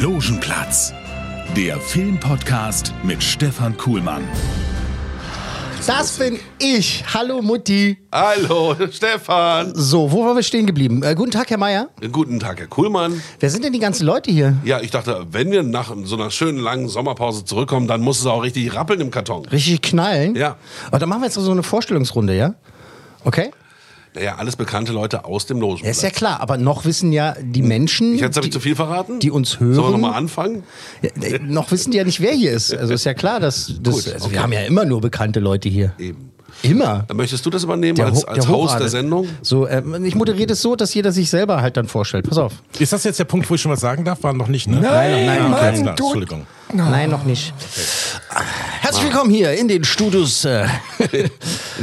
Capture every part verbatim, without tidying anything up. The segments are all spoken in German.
Logenplatz, der Filmpodcast mit Stefan Kuhlmann. Das bin ich. Hallo Mutti. Hallo Stefan. So, wo waren wir stehen geblieben? Äh, guten Tag, Herr Mayer. Guten Tag, Herr Kuhlmann. Wer sind denn die ganzen Leute hier? Ja, ich dachte, wenn wir nach so einer schönen langen Sommerpause zurückkommen, dann muss es auch richtig rappeln im Karton. Richtig knallen? Ja. Aber dann machen wir jetzt so eine Vorstellungsrunde, ja? Okay. Naja, alles bekannte Leute aus dem Logenplatz. Ja, ist ja klar, aber noch wissen ja die Menschen, jetzt habe ich zu viel verraten, die uns hören. Sollen wir nochmal anfangen? Ja, noch wissen die ja nicht, wer hier ist. Also ist ja klar, dass das, gut, also okay. Wir haben ja immer nur bekannte Leute hier. Eben. Immer. Dann möchtest du das übernehmen der, als, als der Host der Sendung? So, ähm, ich moderiere es so, dass jeder sich selber halt dann vorstellt. Pass auf. Ist das jetzt der Punkt, wo ich schon was sagen darf? War noch nicht, ne? Nein, nein, nein. Okay, Mann, Entschuldigung. No. Nein, noch nicht. Okay. Herzlich willkommen hier in den Studios. Äh, in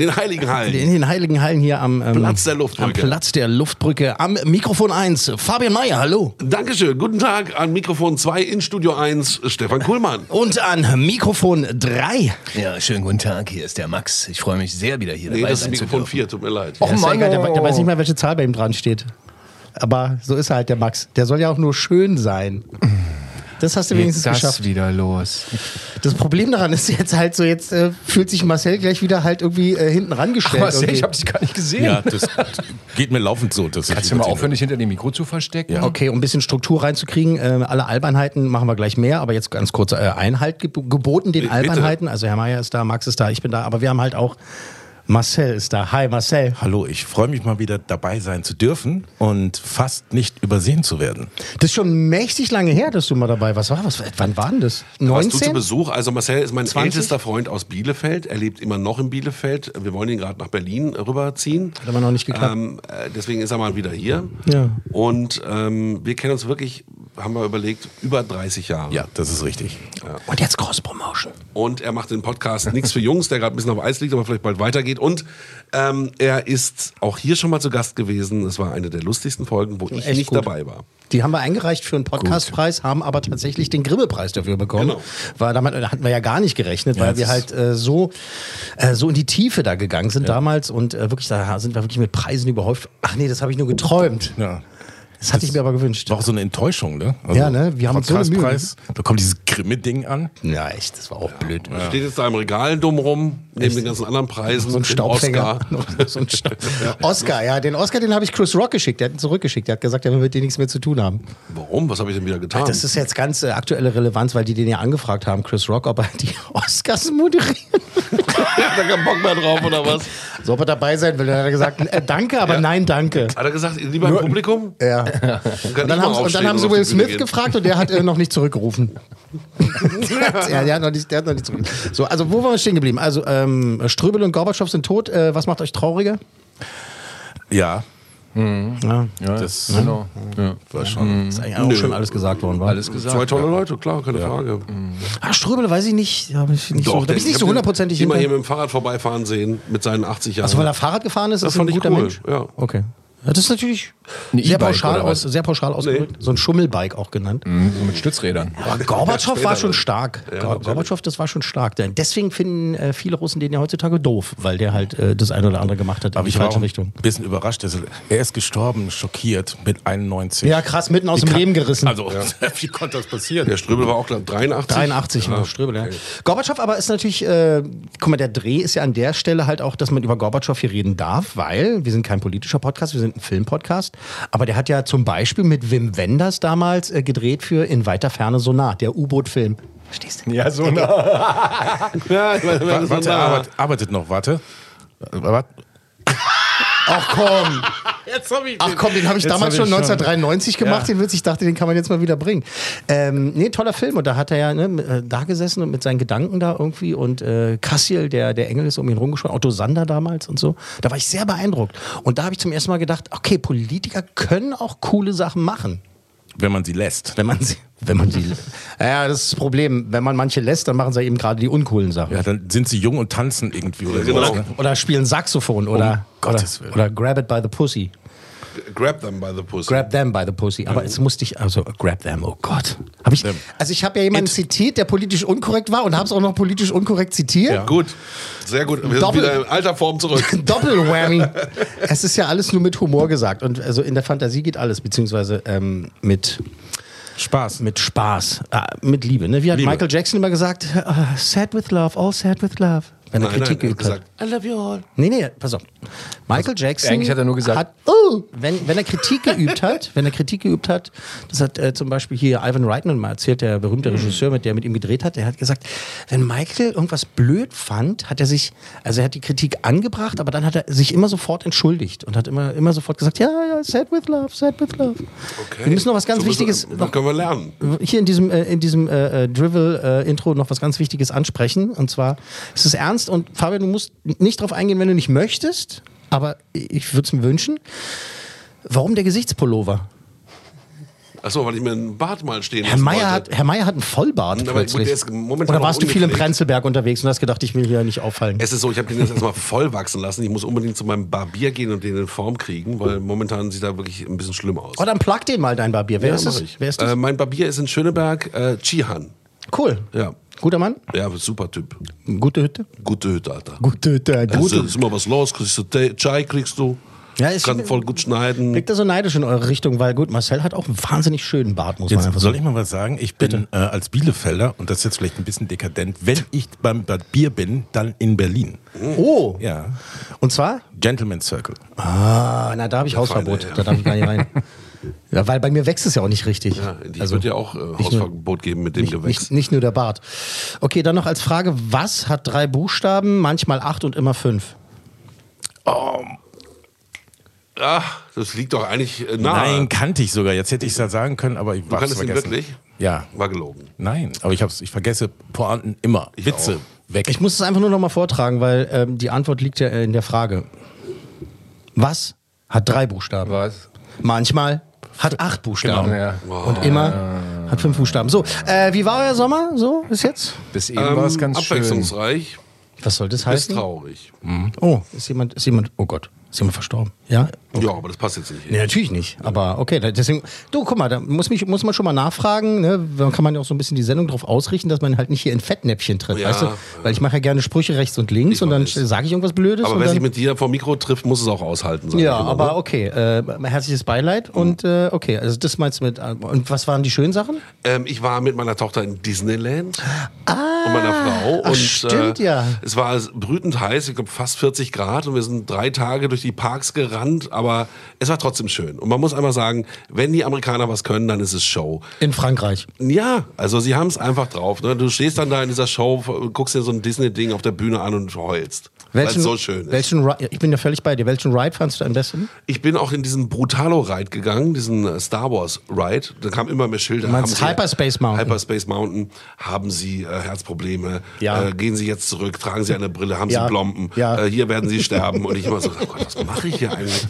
den Heiligen Hallen. In den Heiligen Hallen hier am ähm, Platz der Luftbrücke. Am Platz der Luftbrücke. Am Mikrofon eins, Fabian Mayer, hallo. Dankeschön. Guten Tag an Mikrofon zwei in Studio eins, Stefan Kuhlmann. Und an Mikrofon drei. Ja, schönen guten Tag. Hier ist der Max. Ich freue mich sehr wieder hier. Nee, dabei das ist Mikrofon vier, tut mir leid. Och, Mann, der, der weiß nicht mal, welche Zahl bei ihm dran steht. Aber so ist er halt, der Max. Der soll ja auch nur schön sein. Das hast du jetzt wenigstens das geschafft. Wieder los. Das Problem daran ist jetzt halt so, jetzt äh, fühlt sich Marcel gleich wieder halt irgendwie äh, hinten rangestellt. Marcel, ich hab dich gar nicht gesehen. Ja, das geht mir laufend so. Das kannst du mal aufhören, dich hinter dem Mikro zu verstecken? Ja. Okay, um ein bisschen Struktur reinzukriegen. Äh, alle Albernheiten machen wir gleich mehr, aber jetzt ganz kurz äh, Einhalt ge- geboten, den Bitte. Albernheiten. Also Herr Mayer ist da, Max ist da, ich bin da, aber wir haben halt auch Marcel ist da. Hi Marcel. Hallo, ich freue mich mal wieder dabei sein zu dürfen und fast nicht übersehen zu werden. Das ist schon mächtig lange her, dass du mal dabei warst. Was, wann war denn das? neunzehn? Da warst du zu Besuch. Also Marcel ist mein ältester Freund aus Bielefeld. Er lebt immer noch in Bielefeld. Wir wollen ihn gerade nach Berlin rüberziehen. Hat aber noch nicht geklappt. Ähm, deswegen ist er mal wieder hier. Ja. Und ähm, wir kennen uns wirklich, haben wir überlegt, über dreißig Jahre. Ja, das ist richtig. Ja. Und jetzt Cross-Promotion. Und er macht den Podcast Nix für Jungs, der gerade ein bisschen auf Eis liegt, aber vielleicht bald weitergeht. Und ähm, er ist auch hier schon mal zu Gast gewesen. Das war eine der lustigsten Folgen, wo ich Echt nicht gut. dabei war. Die haben wir eingereicht für einen Podcastpreis, haben aber tatsächlich den Grimme-Preis dafür bekommen. Genau. Weil damit hatten wir ja gar nicht gerechnet, ja, weil wir halt äh, so, äh, so in die Tiefe da gegangen sind ja. damals. Und äh, wirklich, da sind wir wirklich mit Preisen überhäuft. Ach nee, das habe ich nur geträumt. Ja. Das hatte ich mir aber gewünscht. War auch so eine Enttäuschung, ne? Also ja, ne? Wir haben uns so eine Mühe. Da kommt dieses Grimme-Ding an. Ja, echt, das war auch ja. blöd. Ja. Steht jetzt da im Regal dumm rum, neben echt? Den ganzen anderen Preisen. So ein Staubfänger. Oscar. so ein Sta- Oscar, ja, den Oscar, den habe ich Chris Rock geschickt. Der hat ihn zurückgeschickt. Der hat gesagt, er will mit denen nichts mehr zu tun haben. Warum? Was habe ich denn wieder getan? Das ist jetzt ganz äh, aktuelle Relevanz, weil die den ja angefragt haben, Chris Rock, ob er die Oscars moderieren. Hat er keinen Bock mehr drauf, oder was? So, ob er dabei sein will. Dann hat er gesagt, äh, danke, aber ja. nein, danke. Hat er gesagt, lieber im Publikum? Ja. Und dann, und dann haben sie Will Smith gefragt und der hat äh, noch nicht zurückgerufen. ja, der hat noch nicht, der hat noch nicht zurückgerufen. So, also wo waren wir stehen geblieben? Also ähm, Ströbel und Gorbatschow sind tot. Äh, was macht euch trauriger? Ja. Mhm. ja. ja das genau. ja. war schon. Mhm. Ist eigentlich auch Nö. schon alles gesagt worden. War. Alles gesagt. Zwei tolle ja. Leute, klar, keine ja. Frage. Mhm. Ah, Ströbel weiß ich nicht. Da bin ich nicht Doch, so, ich nicht so hundertprozentig immer hier mit dem Fahrrad vorbeifahren sehen, mit seinen achtzig Jahren. Also weil er Fahrrad gefahren ist, das ist ein guter cool. Mensch. Ja. Okay. Das ist natürlich sehr pauschal, aus, sehr pauschal ausgedrückt. Nee. So ein Schummelbike auch genannt. Mhm, so mit Stützrädern. Aber Gorbatschow war schon stark. Ja, Gor- Gorbatschow, das war schon stark. Deswegen finden äh, viele Russen den ja heutzutage doof, weil der halt äh, das eine oder andere gemacht hat. Aber in ich war auch ein bisschen überrascht. Er ist gestorben, schockiert, mit einundneunzig. Ja, krass, mitten aus wie dem kann, Leben gerissen. Also, ja. wie konnte das passieren? Der Ströbel war auch, glaube ich, dreiundachtzig. dreiundachtzig, ja. Ströbel, ja. Okay. Gorbatschow aber ist natürlich, äh, guck mal, der Dreh ist ja an der Stelle halt auch, dass man über Gorbatschow hier reden darf, weil wir sind kein politischer Podcast, wir sind ein Filmpodcast, aber der hat ja zum Beispiel mit Wim Wenders damals äh, gedreht für In weiter Ferne so nah, der U-Boot-Film. Verstehst du? Ja, so nah. ja, ich weiß, w- warte, so nah. Arbeit, arbeitet noch, warte. Warte. Ach komm. Jetzt hab ich den. Ach komm, den habe ich jetzt damals hab ich schon neunzehnhundertdreiundneunzig schon. gemacht, ja. den witzig, ich dachte, den kann man jetzt mal wieder bringen. Ähm, nee, toller Film. Und da hat er ja ne, da gesessen und mit seinen Gedanken da irgendwie. Und äh, Cassiel, der, der Engel, ist um ihn rumgeschoben. Otto Sander damals und so. Da war ich sehr beeindruckt. Und da habe ich zum ersten Mal gedacht, okay, Politiker können auch coole Sachen machen. Wenn man sie lässt. Wenn man sie... Wenn man die, ja, das ist das Problem. Wenn man manche lässt, dann machen sie eben gerade die uncoolen Sachen. Ja, dann sind sie jung und tanzen irgendwie oder so. Oder, oder spielen Saxophon oder, um oder, oder grab it by the pussy. Grab them by the pussy. Grab them by the pussy. Aber jetzt musste ich, also grab them, oh Gott. Hab ich, also ich habe ja jemanden it. zitiert, der politisch unkorrekt war und habe es auch noch politisch unkorrekt zitiert. Ja. Gut, sehr gut. Wir Doppel, sind wieder in alter Form zurück. Doppel-Whammy. Es ist ja alles nur mit Humor gesagt. Und also in der Fantasie geht alles, beziehungsweise ähm, mit... Spaß. Mit Spaß. Ah, mit Liebe. Ne? Wie hat Liebe. Michael Jackson immer gesagt? Uh, sad with love, all sad with love. Wenn er Kritik übt hat. I love you all. Nee, nee, pass auf. Michael Jackson eigentlich hat er nur gesagt, hat, oh, wenn, wenn er Kritik geübt hat, wenn er Kritik geübt hat, das hat äh, zum Beispiel hier Ivan Reitman mal erzählt, der berühmte Regisseur, mit der er mit ihm gedreht hat, der hat gesagt, wenn Michael irgendwas blöd fand, hat er sich, also er hat die Kritik angebracht, aber dann hat er sich immer sofort entschuldigt und hat immer, immer sofort gesagt, ja, ja, sad with love, sad with love. Okay. Wir müssen noch was ganz so Wichtiges, wir, noch, können wir lernen. Hier in diesem, äh, in diesem äh, Drivel-Intro äh, noch was ganz Wichtiges ansprechen, und zwar, es ist ernst, und Fabian, du musst nicht drauf eingehen, wenn du nicht möchtest, aber ich würde es mir wünschen. Warum der Gesichtspullover? Achso, weil ich mir einen Bart mal stehen lassen wollte. Herr Mayer hat einen Vollbart. Aber gut, der ist momentan Oder warst du viel im Prenzlberg unterwegs und hast gedacht, ich will hier nicht auffallen? Es ist so, ich habe den jetzt erstmal voll wachsen lassen. Ich muss unbedingt zu meinem Barbier gehen und den in Form kriegen, weil momentan sieht er wirklich ein bisschen schlimm aus. Oh, dann plug den mal, dein Barbier. Wer ja, ist das? Wer ist das? Äh, mein Barbier ist in Schöneberg, äh, Chihan. Cool. Ja. Guter Mann? Ja, super Typ. Gute Hütte? Gute Hütte, Alter. Gute Hütte, Alter. Gute. Also, ist immer was los, kriegst du Tee, Chai, kriegst du. Ja, ich kann voll gut schneiden. Blickt da so neidisch in eure Richtung, weil gut, Marcel hat auch einen wahnsinnig schönen Bart, muss jetzt man einfach sagen. Soll ich mal was sagen? Ich bin äh, als Bielefelder, und das ist jetzt vielleicht ein bisschen dekadent, wenn ich beim Barbier bin, dann in Berlin. Oh! Ja. Und zwar? Gentleman's Circle. Ah, na, da habe ich der Hausverbot. Feine, ja. Da darf ich gar nicht rein. Ja, weil bei mir wächst es ja auch nicht richtig. Ja, ich also, würde ja auch äh, Hausverbot geben mit dem nicht, Gewächs. Nicht, nicht nur der Bart. Okay, dann noch als Frage, was hat drei Buchstaben, manchmal acht und immer fünf? Oh. Ach, das liegt doch eigentlich nahe. Nein, kannte ich sogar. Jetzt hätte ich es ja sagen können, aber ich war es vergessen. Du wirklich? Ja. War gelogen. Nein, aber ich, hab's, ich vergesse Pointen immer. Ich Witze auch. Weg. Ich muss es einfach nur noch mal vortragen, weil ähm, die Antwort liegt ja äh, in der Frage. Was hat drei Buchstaben? Was? Manchmal hat acht Buchstaben. Genau, ja. Wow. Und immer hat fünf Buchstaben. So, äh, wie war euer Sommer so bis jetzt? Bis eben ähm, war es ganz abwechslungsreich. Schön. Was soll das heißen? Ist traurig. Mhm. Oh, ist jemand, ist jemand, oh Gott, ist jemand verstorben? Ja? Okay. Ja, aber das passt jetzt nicht. Nee, natürlich nicht, aber okay, deswegen, du, guck mal, da muss, mich, muss man schon mal nachfragen, ne? Dann kann man ja auch so ein bisschen die Sendung darauf ausrichten, dass man halt nicht hier in Fettnäpfchen tritt, ja, weißt du? Weil ich mache ja gerne Sprüche rechts und links ich und dann sage ich irgendwas Blödes. Aber und wer dann sich mit dir vor Mikro trifft, muss es auch aushalten. Ja, immer, aber ne? Okay, äh, herzliches Beileid mhm. und äh, okay, also das meinst du mit, und was waren die schönen Sachen? Ähm, ich war mit meiner Tochter in Disneyland ah, und meiner Frau. Ach, und, stimmt, äh, ja. Es war brütend heiß, ich glaube fast vierzig Grad und wir sind drei Tage durch die Parks gerannt, aber es war trotzdem schön. Und man muss einmal sagen, wenn die Amerikaner was können, dann ist es Show. In Frankreich. Ja, also sie haben es einfach drauf. Ne? Du stehst dann da in dieser Show, guckst dir so ein Disney-Ding auf der Bühne an und heulst. Welchen, so schön ist. Welchen Ride, ich bin ja völlig bei dir. Welchen Ride fandst du am besten? Ich bin auch in diesen Brutalo-Ride gegangen, diesen Star Wars-Ride. Da kamen immer mehr Schilder. Du meinst Hyperspace Mountain? Hyperspace Mountain. Haben Sie äh, Herzprobleme? Ja. Äh, gehen Sie jetzt zurück? Tragen Sie eine Brille? Haben ja. Sie Blompen? Ja. Äh, hier werden Sie sterben. Und ich immer so, oh Gott, was mache ich hier eigentlich?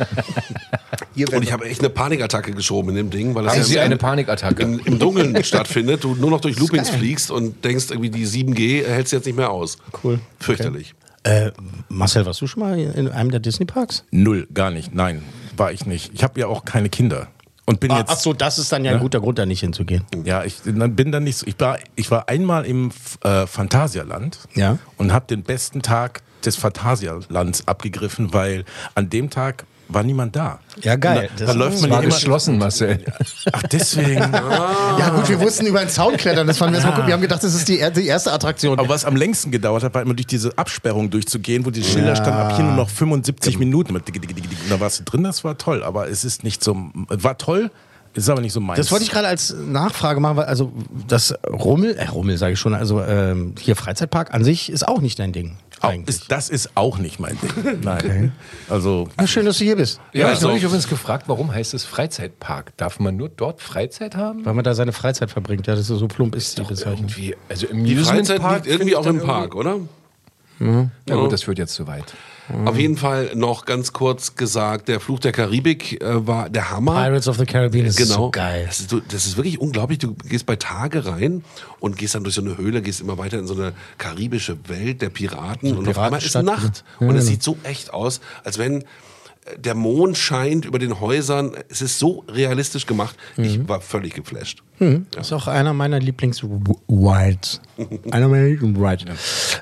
Hier und ich habe echt eine Panikattacke geschoben in dem Ding. Weil das haben ja Sie ja eine in, Panikattacke? In, Im Dunkeln stattfindet. Du nur noch durch Loopings fliegst und denkst, irgendwie die sieben G hältst du jetzt nicht mehr aus. Cool. Fürchterlich. Okay. Äh, Marcel, warst du schon mal in einem der Disney-Parks? Null, gar nicht. Nein, war ich nicht. Ich habe ja auch keine Kinder. Und bin ah, jetzt, ach so, das ist dann ja ne? ein guter Grund, da nicht hinzugehen. Ja, ich bin dann nicht so. Ich war, ich war einmal im äh, Phantasialand ja. und habe den besten Tag des Phantasialands abgegriffen, weil an dem Tag war niemand da. Ja, geil. Da, da das läuft man war immer geschlossen, Marcel. Ach, deswegen. Ah. Ja gut, wir wussten über den Zaun klettern. Das fanden wir erstmal gut. Wir haben gedacht, das ist die, die erste Attraktion. Aber was am längsten gedauert hat, war immer durch diese Absperrung durchzugehen, wo die Schilder ja. standen, ab hier nur noch fünfundsiebzig ja. Minuten. Da warst du drin, das war toll. Aber es ist nicht so, war toll, ist aber nicht so meins. Das wollte ich gerade als Nachfrage machen, weil also das Rummel, äh, Rummel sage ich schon, also ähm, hier Freizeitpark an sich ist auch nicht dein Ding. Auch, ist, das ist auch nicht mein Ding. Nein. Okay. Also, na, schön, dass du hier bist. Ja, ja, ich habe also, mich übrigens gefragt, warum heißt es Freizeitpark? Darf man nur dort Freizeit haben? Weil man da seine Freizeit verbringt. Ja, das ist so plump, ist die Bezeichnung. Also im die Freizeit liegt irgendwie auch im Park, oder? Mhm. Ja, gut, das führt jetzt zu weit. Mhm. Auf jeden Fall noch ganz kurz gesagt, der Fluch der Karibik äh, war der Hammer. Pirates of the Caribbean ist genau. so geil. Das ist, du, das ist wirklich unglaublich. Du gehst bei Tage rein und gehst dann durch so eine Höhle, gehst immer weiter in so eine karibische Welt der Piraten. So und auf einmal ist Nacht. Ja. Und es sieht so echt aus, als wenn der Mond scheint über den Häusern. Es ist so realistisch gemacht. Mhm. Ich war völlig geflasht. Mhm. Ja. Das ist auch einer meiner Lieblings-Rides. einer meiner Lieblings-Rides.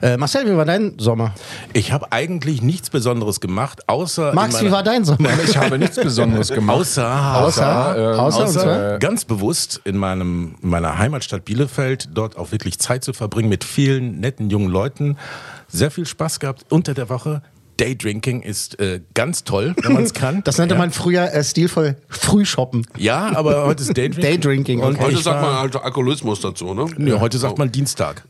Ja. Äh, Marcel, wie war dein Sommer? Ich habe eigentlich nichts Besonderes gemacht, außer... Max, wie war dein Sommer? Ich habe nichts Besonderes gemacht. Außer, außer, außer, äh, außer, außer äh, ganz bewusst in meinem, meiner Heimatstadt Bielefeld dort auch wirklich Zeit zu verbringen mit vielen netten jungen Leuten. Sehr viel Spaß gehabt unter der Woche. Daydrinking ist äh, ganz toll, wenn man es kann. Das nannte ja. man früher äh, stilvoll Frühshoppen. Ja, aber heute ist Daydrinking. Daydrinking. Und heute sagt man also Alkoholismus dazu, ne? Ja, heute sagt man Dienstag.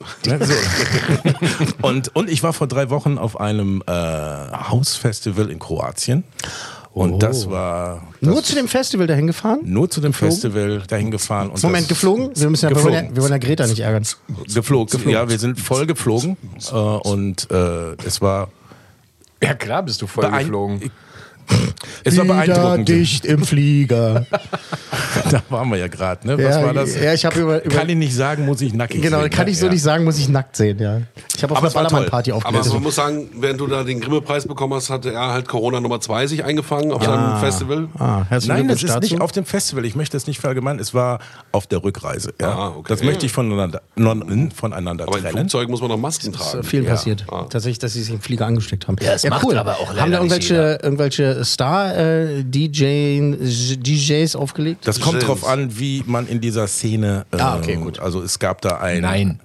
und, und ich war vor drei Wochen auf einem äh, Hausfestival in Kroatien. Und oh. das war... Das nur zu dem Festival dahin gefahren? Nur zu dem geflogen? Festival dahin gefahren. Und Moment, geflogen? Wir müssen ja, geflogen. Wir wollen ja, wir wollen ja Greta nicht ärgern. Geflogen. geflogen, ja, wir sind voll geflogen. Äh, und äh, es war... Ja klar, bist du voll Beein- geflogen. Es war beeindruckend. Dicht im Flieger. Da waren wir ja gerade, ne? Was ja, war das? Ja, ich hab über, über kann ich nicht sagen, muss ich nackig genau, sehen. Genau, kann ich ja. so nicht sagen, muss ich nackt sehen, ja. Ich habe auf der Ballermann-Party aufgelesen. Aber man muss sagen, während du da den Grimme-Preis bekommen hast, hatte er halt Corona Nummer zwei sich eingefangen auf seinem ah. Festival. Ah, Nein, das ist nicht auf dem Festival. Ich möchte das nicht verallgemeinern. Es war auf der Rückreise. Ja. Ah, okay. Das möchte ich voneinander, non, voneinander aber trennen. Aber im Flugzeug muss man noch Masken tragen. Das ist viel ja. passiert. Ah. Tatsächlich, dass sie sich im Flieger angesteckt haben. Ja, das ja macht cool. aber auch leider haben da irgendwelche, irgendwelche Star-D Js aufgelegt? Das kommt drauf an, wie man in dieser Szene... Ähm, ah, okay, gut. Also es gab da einen... Nein.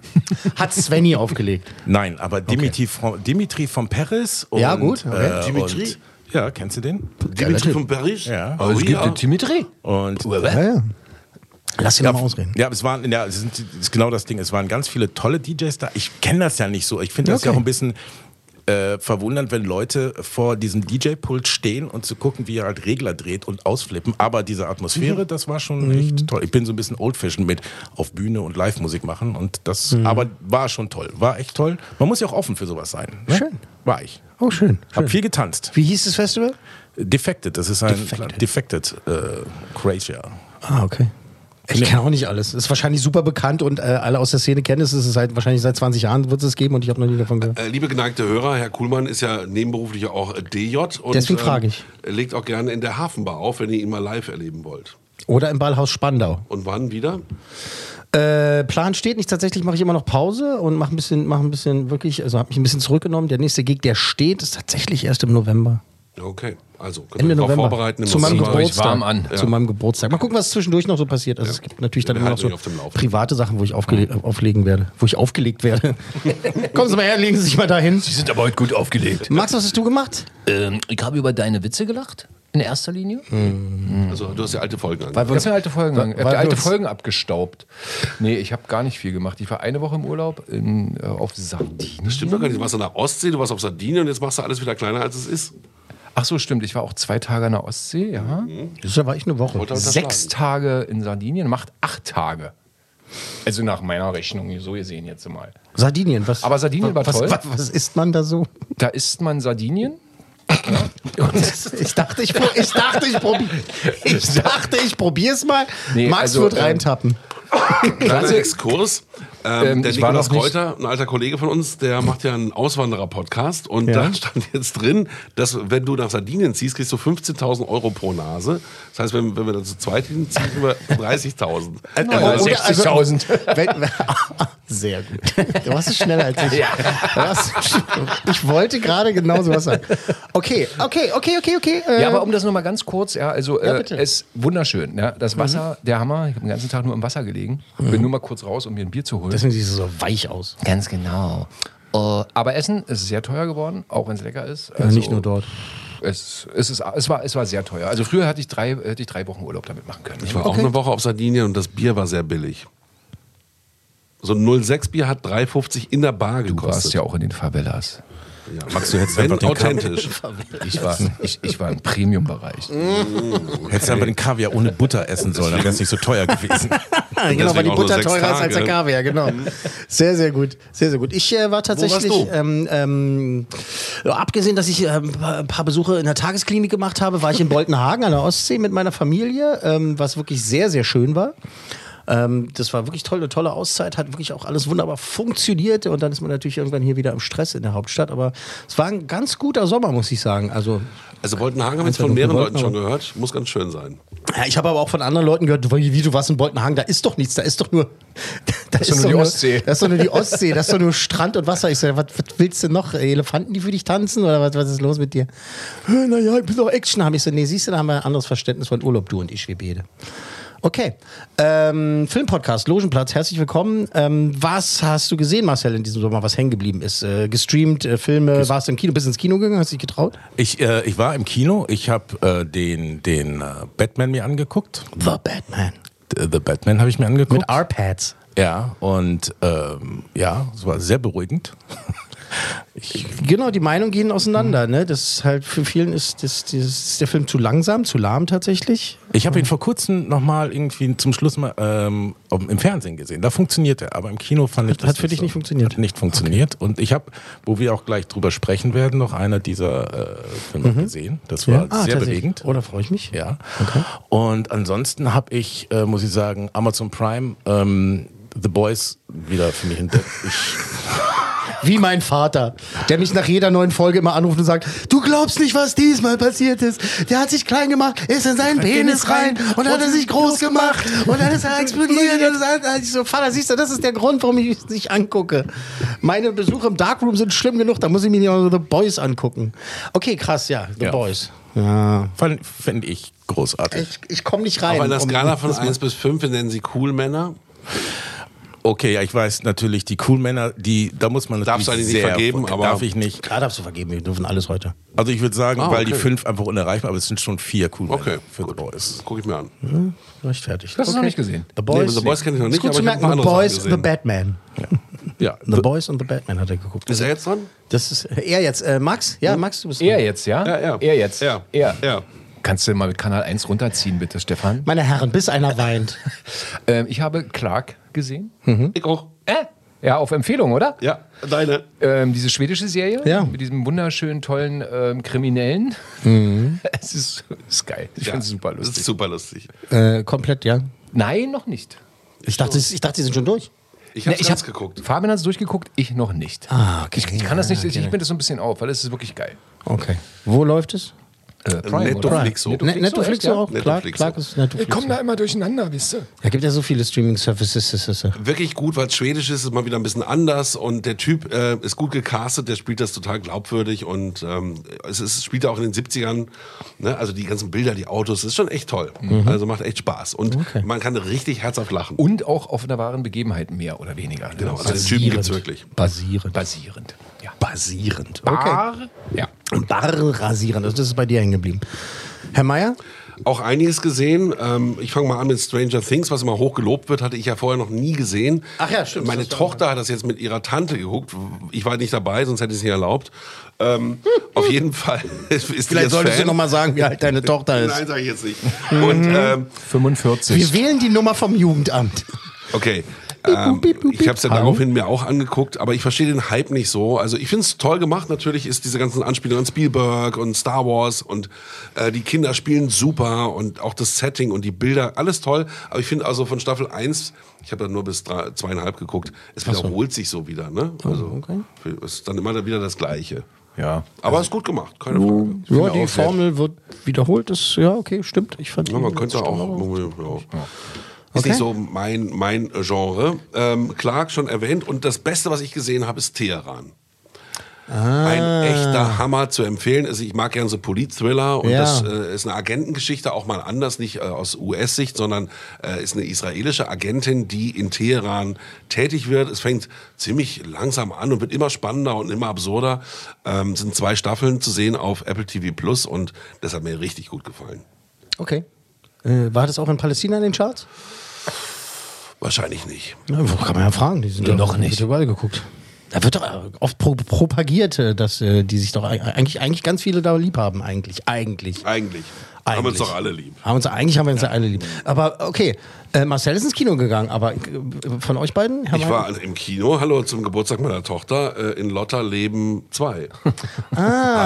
Hat Svenny aufgelegt? Nein, aber Dimitri, okay. Dimitri von Paris und... Ja, gut. Okay. Äh, Dimitri? Und, ja, kennst du den? Dimitri von Paris? Ja. Oh, es gibt den Dimitri. Und... Ja, ja. Lass ihn ja, mal ausreden. Ja, es waren, ja, es sind, es ist genau das Ding. Es waren ganz viele tolle D Js da. Ich kenne das ja nicht so. Ich finde das okay. ja auch ein bisschen... Äh, verwundernd, wenn Leute vor diesem D J-Pult stehen und zu gucken, wie er halt Regler dreht und ausflippen. Aber diese Atmosphäre, mhm. das war schon mhm. echt toll. Ich bin so ein bisschen Oldfashioned mit auf Bühne und Live-Musik machen. Und das, mhm. aber war schon toll. War echt toll. Man muss ja auch offen für sowas sein. Ne? Schön. War ich. Oh, schön. Hab schön. viel getanzt. Wie hieß das Festival? Defected. Das ist ein Defected, Defected äh, Croatia. Ah, okay. Ich kenne auch nicht alles. Ist wahrscheinlich super bekannt und äh, alle aus der Szene kennen es. Es ist halt wahrscheinlich seit zwanzig Jahren wird es geben und ich habe noch nie davon gehört. Äh, liebe geneigte Hörer, Herr Kuhlmann ist ja nebenberuflich auch D J und deswegen frage ich. Ähm, legt auch gerne in der Hafenbar auf, wenn ihr ihn mal live erleben wollt. Oder im Ballhaus Spandau. Und wann wieder? Äh, Plan steht nicht. Tatsächlich mache ich immer noch Pause und mache ein bisschen, mache ein bisschen wirklich, also habe mich ein bisschen zurückgenommen. Der nächste Gig, der steht, ist tatsächlich erst im November. Okay, also können wir noch vorbereiten. Zu meinem Geburtstag. Warm an. Ja. Zu meinem Geburtstag. Mal gucken, was zwischendurch noch so passiert. Also ja. es gibt natürlich dann immer noch so private Sachen, wo ich aufge- auflegen werde, wo ich aufgelegt werde. Kommen Sie mal her, legen Sie sich mal dahin. Sie sind aber heute gut aufgelegt. Max, was hast du gemacht? Ähm, ich habe über deine Witze gelacht. In erster Linie? Mhm. Also du hast ja alte Folgen angeguckt. Ich habe ja alte Folgen angeguckt. Ich habe alte Folgen abgestaubt. Nee, ich habe gar nicht viel gemacht. Ich war eine Woche im Urlaub in, äh, auf Sardinien. Das stimmt doch gar nicht. Du warst an der Ostsee, du warst auf Sardinien und jetzt machst du alles wieder kleiner, als es ist. Ach so, stimmt. Ich war auch zwei Tage an der Ostsee, ja. Mhm. Da war ich eine Woche. Sechs Tage in Sardinien, macht acht Tage. Also nach meiner Rechnung, so ihr sehen jetzt mal. Sardinien, was? Aber Sardinien was, war toll. Was, was, was isst man da so? Da isst man Sardinien. Ja. Ich dachte, ich, ich, dachte, ich, probi- ich dachte, ich probier's mal. Nee, Max also, wird ähm, reintappen. Kleiner Exkurs. Ähm, ähm, der Nikolaus Kräuter, ein alter Kollege von uns, der macht ja einen Auswanderer-Podcast. Und ja. da stand jetzt drin, dass wenn du nach Sardinien ziehst, kriegst du fünfzehntausend Euro pro Nase. Das heißt, wenn, wenn wir da zu zweit hin, ziehen wir dreißigtausend. Äh, oder sechzigtausend. Also, sehr gut. Du warst es schneller als ich. Ja. Ich wollte gerade genau sowas sagen. Okay, okay, okay, okay, okay. Äh, ja, aber um das nochmal ganz kurz, ja, also ja, äh, es ist wunderschön. Ja, das Wasser, mhm. der Hammer, ich habe den ganzen Tag nur im Wasser gelegen. Mhm. Bin nur mal kurz raus, um mir ein Bier zu holen. Deswegen sieht es so weich aus. Ganz genau. Uh, aber Essen ist sehr teuer geworden, auch wenn es lecker ist. Also ja, nicht nur dort. Es, es, ist, es, war, es war sehr teuer. Also früher hatte ich drei, hätte ich drei Wochen Urlaub damit machen können. Ich war okay. auch eine Woche auf Sardinien und das Bier war sehr billig. So ein null sechs Bier hat drei Euro fünfzig in der Bar gekostet. Du warst ja auch in den Favelas. Ja. Max, du hättest einfach authentisch. Ich war, ich, ich war im Premium-Bereich. Okay. Hättest du einfach den Kaviar ohne Butter essen sollen, dann wäre es nicht so teuer gewesen. Genau, weil die Butter teurer Tage. Ist als der Kaviar, genau. Sehr, sehr gut. Sehr, sehr gut. Ich äh, war tatsächlich, ähm, ähm, abgesehen, dass ich äh, ein paar Besuche in der Tagesklinik gemacht habe, war ich in Boltenhagen an der Ostsee mit meiner Familie, ähm, was wirklich sehr, sehr schön war. Ähm, das war wirklich toll, eine tolle Auszeit, hat wirklich auch alles wunderbar funktioniert und dann ist man natürlich irgendwann hier wieder im Stress in der Hauptstadt, aber es war ein ganz guter Sommer, muss ich sagen. Also, also Boltenhagen haben wir jetzt von mehreren Leuten schon gehört, muss ganz schön sein. Ja, ich habe aber auch von anderen Leuten gehört, wie du warst in Boltenhagen, da ist doch nichts, da ist doch nur, da das ist, ist doch nur die nur, Ostsee. Das ist doch nur die Ostsee, das ist doch nur Strand und Wasser. Ich sage, was, was willst du noch? Elefanten, die für dich tanzen oder was, was ist los mit dir? Naja, ich will doch Action haben. Ich so, nee, siehst du, da haben wir ein anderes Verständnis von Urlaub, du und ich, wir beide. Okay, ähm, Filmpodcast, Logenplatz, herzlich willkommen. Ähm, was hast du gesehen, Marcel, in diesem Sommer, was hängen geblieben ist? Äh, gestreamt, äh, Filme, Ges- warst du im Kino, bist ins Kino gegangen, hast dich getraut? Ich, äh, ich war im Kino, ich habe äh, den, den äh, Batman mir angeguckt. The Batman. The, The Batman habe ich mir angeguckt. Mit R-Pads. Ja, und ähm, ja, es war sehr beruhigend. Ich genau, die Meinungen gehen auseinander. Ne? Das halt für vielen ist, das, das ist der Film zu langsam, zu lahm tatsächlich. Ich habe ihn vor kurzem nochmal irgendwie zum Schluss mal ähm, im Fernsehen gesehen. Da funktioniert er, aber im Kino fand ich das Hat für dich so. nicht funktioniert? Hat nicht funktioniert. Okay. Und ich habe, wo wir auch gleich drüber sprechen werden, noch einer dieser äh, Filme mhm. gesehen. Das war ja. ah, sehr bewegend. Oh, da freue ich mich. Ja. Okay. Und ansonsten habe ich, äh, muss ich sagen, Amazon Prime, ähm, The Boys wieder für mich entdeckt. Wie mein Vater, der mich nach jeder neuen Folge immer anruft und sagt, du glaubst nicht, was diesmal passiert ist. Der hat sich klein gemacht, ist in seinen Penis rein und hat er sich groß gemacht und dann ist er explodiert. Und ich so, Vater, siehst du, das ist der Grund, warum ich es nicht angucke. Meine Besuche im Darkroom sind schlimm genug, da muss ich mir nicht noch The Boys angucken. Okay, krass, ja, The ja. Boys. Ja, finde ich großartig. Ich, ich komme nicht rein. Aber in der Skala von eins bis fünf, wir nennen sie Coolmänner. Okay, ja, ich weiß natürlich, die coolen Männer, die, da muss man natürlich darfst du sehr, nicht vergeben, aber darf ich nicht. Klar darfst du vergeben, wir dürfen alles heute. Also ich würde sagen, ah, okay. weil die fünf einfach unerreichbar, aber es sind schon vier cool Männer okay, für gut. The Boys. Guck ich mir an. Ja, recht fertig. Das hast okay. du noch nicht gesehen. The Boys, nee, The Boys kenne ich noch nicht, aber ich habe noch andere Sachen gesehen. The Boys, The Batman. Ja. Ja. The Boys und The Batman hat er geguckt. Ist er jetzt dran? Das ist er jetzt. Äh, Max? Ja, Max, du bist dran. Er jetzt, ja? Ja, ja. Er jetzt. Ja, ja. ja. Kannst du mal mit Kanal eins runterziehen, bitte, Stefan? Meine Herren, bis einer weint. ähm, ich habe Clark gesehen. Mhm. Ich auch. Äh? Ja, auf Empfehlung, oder? Ja, deine. Ähm, diese schwedische Serie ja. mit diesem wunderschönen, tollen ähm, Kriminellen. Mhm. es ist, ist geil. Ich ja. finde es super lustig. Das ist super lustig. Äh, komplett, ja? Nein, noch nicht. Ich dachte, ich dachte, die sind schon durch. Ich habe es hab, geguckt. Fabian hat es durchgeguckt, ich noch nicht. Ah, okay. Ich, ich kann das nicht, ich bin das so ein bisschen auf, weil es ist wirklich geil. Okay. Wo läuft es? Äh, Prime, Netflix so. Netflix so auch, klar. Wir kommen da immer durcheinander, wisst ihr. Da gibt ja so viele Streaming-Services. Wirklich gut, weil es schwedisch ist, ist mal wieder ein bisschen anders und der Typ äh, ist gut gecastet, der spielt das total glaubwürdig und ähm, es ist, spielt auch in den siebzigern, ne? Also die ganzen Bilder, die Autos, ist schon echt toll. Mhm. Also macht echt Spaß und okay. man kann richtig herzhaft lachen. Und auch auf einer wahren Begebenheit mehr oder weniger. Ne? Genau, also basierend. Den Typen gibt's wirklich. Basierend. Basierend. Ja. Basierend. Okay. Bar, ja. Bar rasieren, also das ist bei dir hängen geblieben. Herr Mayer? Auch einiges gesehen. Ähm, ich fange mal an mit Stranger Things, was immer hoch gelobt wird, hatte ich ja vorher noch nie gesehen. Ach ja, stimmt. Meine Tochter hat das jetzt mit ihrer Tante geguckt. Ich war nicht dabei, sonst hätte ich es nicht erlaubt. Ähm, auf jeden Fall ist vielleicht solltest Fan. Du noch mal sagen, wie alt deine Tochter ist. Nein, sage ich jetzt nicht. Und, ähm, fünfundvierzig. Wir wählen die Nummer vom Jugendamt. Okay. Ähm, ich habe es ja daraufhin mir auch angeguckt, aber ich verstehe den Hype nicht so. Also ich finde es toll gemacht, natürlich ist diese ganzen Anspielungen an Spielberg und Star Wars und äh, die Kinder spielen super und auch das Setting und die Bilder, alles toll. Aber ich finde also von Staffel eins, ich habe da nur bis drei, zweieinhalb geguckt, es wiederholt sich so wieder. Ne? Also okay. ist dann immer wieder das Gleiche. Ja. Aber es also, ist gut gemacht, keine Frage. Ja, die Formel wird wiederholt, ist, ja okay, stimmt. Ich fand ja, man könnte auch... Okay. Ist nicht so mein, mein Genre. Ähm, Clark schon erwähnt. Und das Beste, was ich gesehen habe, ist Teheran. Ah. Ein echter Hammer zu empfehlen. Also ich mag gerne so Polit-Thriller. Und ja. das äh, ist eine Agentengeschichte, auch mal anders. Nicht äh, aus U S-Sicht, sondern äh, ist eine israelische Agentin, die in Teheran tätig wird. Es fängt ziemlich langsam an und wird immer spannender und immer absurder. Ähm, sind zwei Staffeln zu sehen auf Apple T V Plus. Und das hat mir richtig gut gefallen. Okay. Äh, war das auch in Palästina in den Charts? Wahrscheinlich nicht. Na, kann man ja fragen, die sind ja noch nicht überall geguckt. Da wird doch oft pro- propagiert, dass äh, die sich doch eigentlich, eigentlich ganz viele da lieb haben. Eigentlich, eigentlich. Eigentlich. Eigentlich. Haben uns doch alle lieb. Haben uns, eigentlich haben wir uns ja alle lieb. Aber okay, äh, Marcel ist ins Kino gegangen, aber äh, von euch beiden? Herr ich Mayer? War also im Kino, hallo, zum Geburtstag meiner Tochter äh, in Lotta leben zwei. Ah,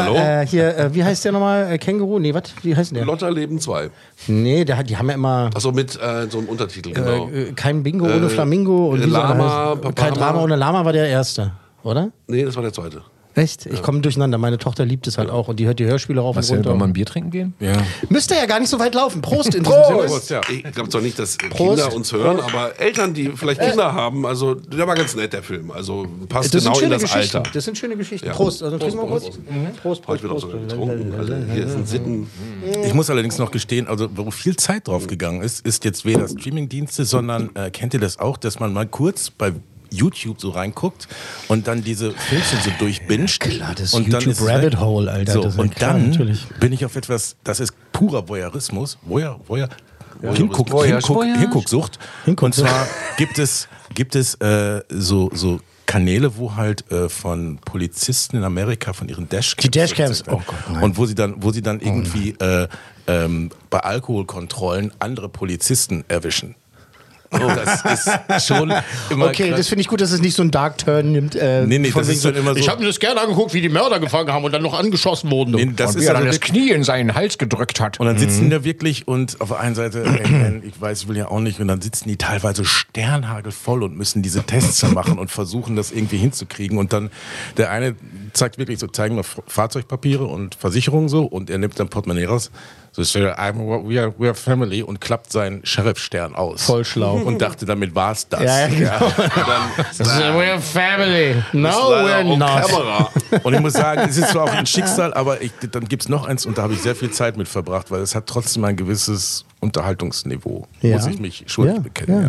hallo? Äh, hier, äh, wie heißt der nochmal? Äh, Känguru? Nee, was? Wie heißt der? Lotta leben zwei. Nee, der, die haben ja immer... Achso, mit äh, so einem Untertitel, genau. Äh, kein Bingo äh, ohne Flamingo. Und Lama, Lama, kein Drama ohne Lama war der erste, oder? Nee, das war der zweite. Echt? Ich komme durcheinander. Meine Tochter liebt es halt auch und die hört die Hörspiele rauf und runter. Wollen wir ein Bier trinken gehen? Ja. Müsste ja gar nicht so weit laufen. Prost in diesem Sinne. Prost, ja. Ich glaube zwar nicht, dass Prost. Kinder uns hören, aber Eltern, die vielleicht Kinder äh. haben, also der war ganz nett, der Film. Also passt das genau in das Alter. Das sind schöne Geschichten. Ja. Prost. Also trinken wir mal kurz. Prost, Prost, Prost. Heute wird auch so getrunken. Also hier sind Sitten. Ich muss allerdings noch gestehen, also wo viel Zeit drauf gegangen ist, ist jetzt weder Streamingdienste, sondern äh, kennt ihr das auch, dass man mal kurz bei YouTube so reinguckt und dann diese Filmchen so durchbinscht. Klar, das und YouTube dann ist Rabbit Hole, Alter. So, das und klar, dann natürlich. Bin ich auf etwas, das ist purer Voyeurismus, Voyeur, Voyeur, ja, Hinguck, Voyeur, Hinguck, Voyeur. Hingucksucht. Hinguck, und zwar gibt es, gibt es äh, so, so Kanäle, wo halt äh, von Polizisten in Amerika von ihren Dashcams. Die Dashcams, oh Gott, nein. Und wo sie dann, wo sie dann irgendwie oh äh, ähm, bei Alkoholkontrollen andere Polizisten erwischen. Oh, das ist schon immer okay, krass. Das finde ich gut, dass es nicht so einen Dark Turn nimmt. Äh, nee, nee, das ist so, immer so. Ich habe mir das gerne angeguckt, wie die Mörder gefangen haben und dann noch angeschossen wurden. Nee, das und ist wie er dann das Knie in seinen Hals gedrückt hat. Und dann mhm. sitzen die wirklich und auf der einen Seite, äh, ich weiß, will ja auch nicht, und dann sitzen die teilweise sternhagelvoll und müssen diese Tests machen und versuchen, das irgendwie hinzukriegen. Und dann der eine zeigt wirklich so, zeigen wir Fahrzeugpapiere und Versicherungen so und er nimmt dann Portemonnaie raus. So ist we are family und klappt seinen Sheriff-Stern aus. Voll schlau. Und dachte, damit war's das. Ja, ja, genau. Ja. We are family. No, we're not. Kamera. Und ich muss sagen, es ist zwar auch ein Schicksal, aber ich, dann gibt's noch eins und da habe ich sehr viel Zeit mit verbracht, weil es hat trotzdem ein gewisses Unterhaltungsniveau. Ja. Muss ich mich schuldig ja. bekennen. Ja.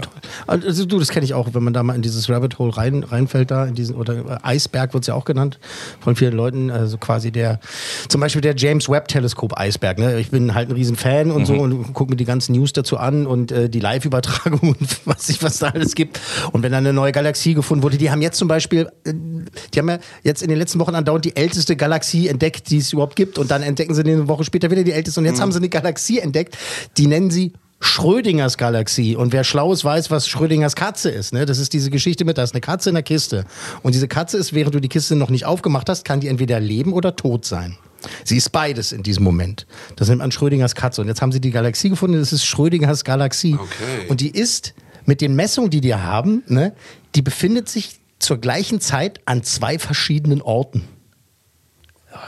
Ja. Also du, das kenne ich auch, wenn man da mal in dieses Rabbit Hole rein, reinfällt da, in diesen, oder Eisberg wird es ja auch genannt von vielen Leuten, also quasi der, zum Beispiel der James Webb Teleskop Eisberg, ne? Ich bin halt ein riesen Fan und mhm. so und gucke mir die ganzen News dazu an und äh, die Live-Übertragung und was ich, was da alles gibt. Und wenn da eine neue Galaxie gefunden wurde, die haben jetzt zum Beispiel, äh, die haben ja jetzt in den letzten Wochen andauernd die älteste Galaxie entdeckt, die es überhaupt gibt und dann entdecken sie eine Woche später wieder die älteste und jetzt mhm. haben sie eine Galaxie entdeckt, die nennen sie Schrödingers Galaxie. Und wer schlau ist, weiß, was Schrödingers Katze ist. Ne? Das ist diese Geschichte mit, da ist eine Katze in der Kiste. Und diese Katze ist, während du die Kiste noch nicht aufgemacht hast, kann die entweder leben oder tot sein. Sie ist beides in diesem Moment. Das nennt man Schrödingers Katze. Und jetzt haben sie die Galaxie gefunden, das ist Schrödingers Galaxie. Okay. Und die ist, mit den Messungen, die die haben, ne, die befindet sich zur gleichen Zeit an zwei verschiedenen Orten.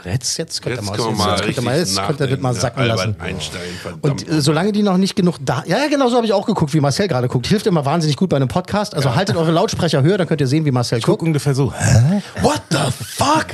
Jetzt, jetzt könnte er mal, das mal sacken lassen. Einstein, und äh, solange die noch nicht genug da... Ja, genau so habe ich auch geguckt, wie Marcel gerade guckt. Hilft immer wahnsinnig gut bei einem Podcast. Also ja. haltet eure Lautsprecher höher, dann könnt ihr sehen, wie Marcel ich guckt. Ich gucke ungefähr so. Hä? What the fuck?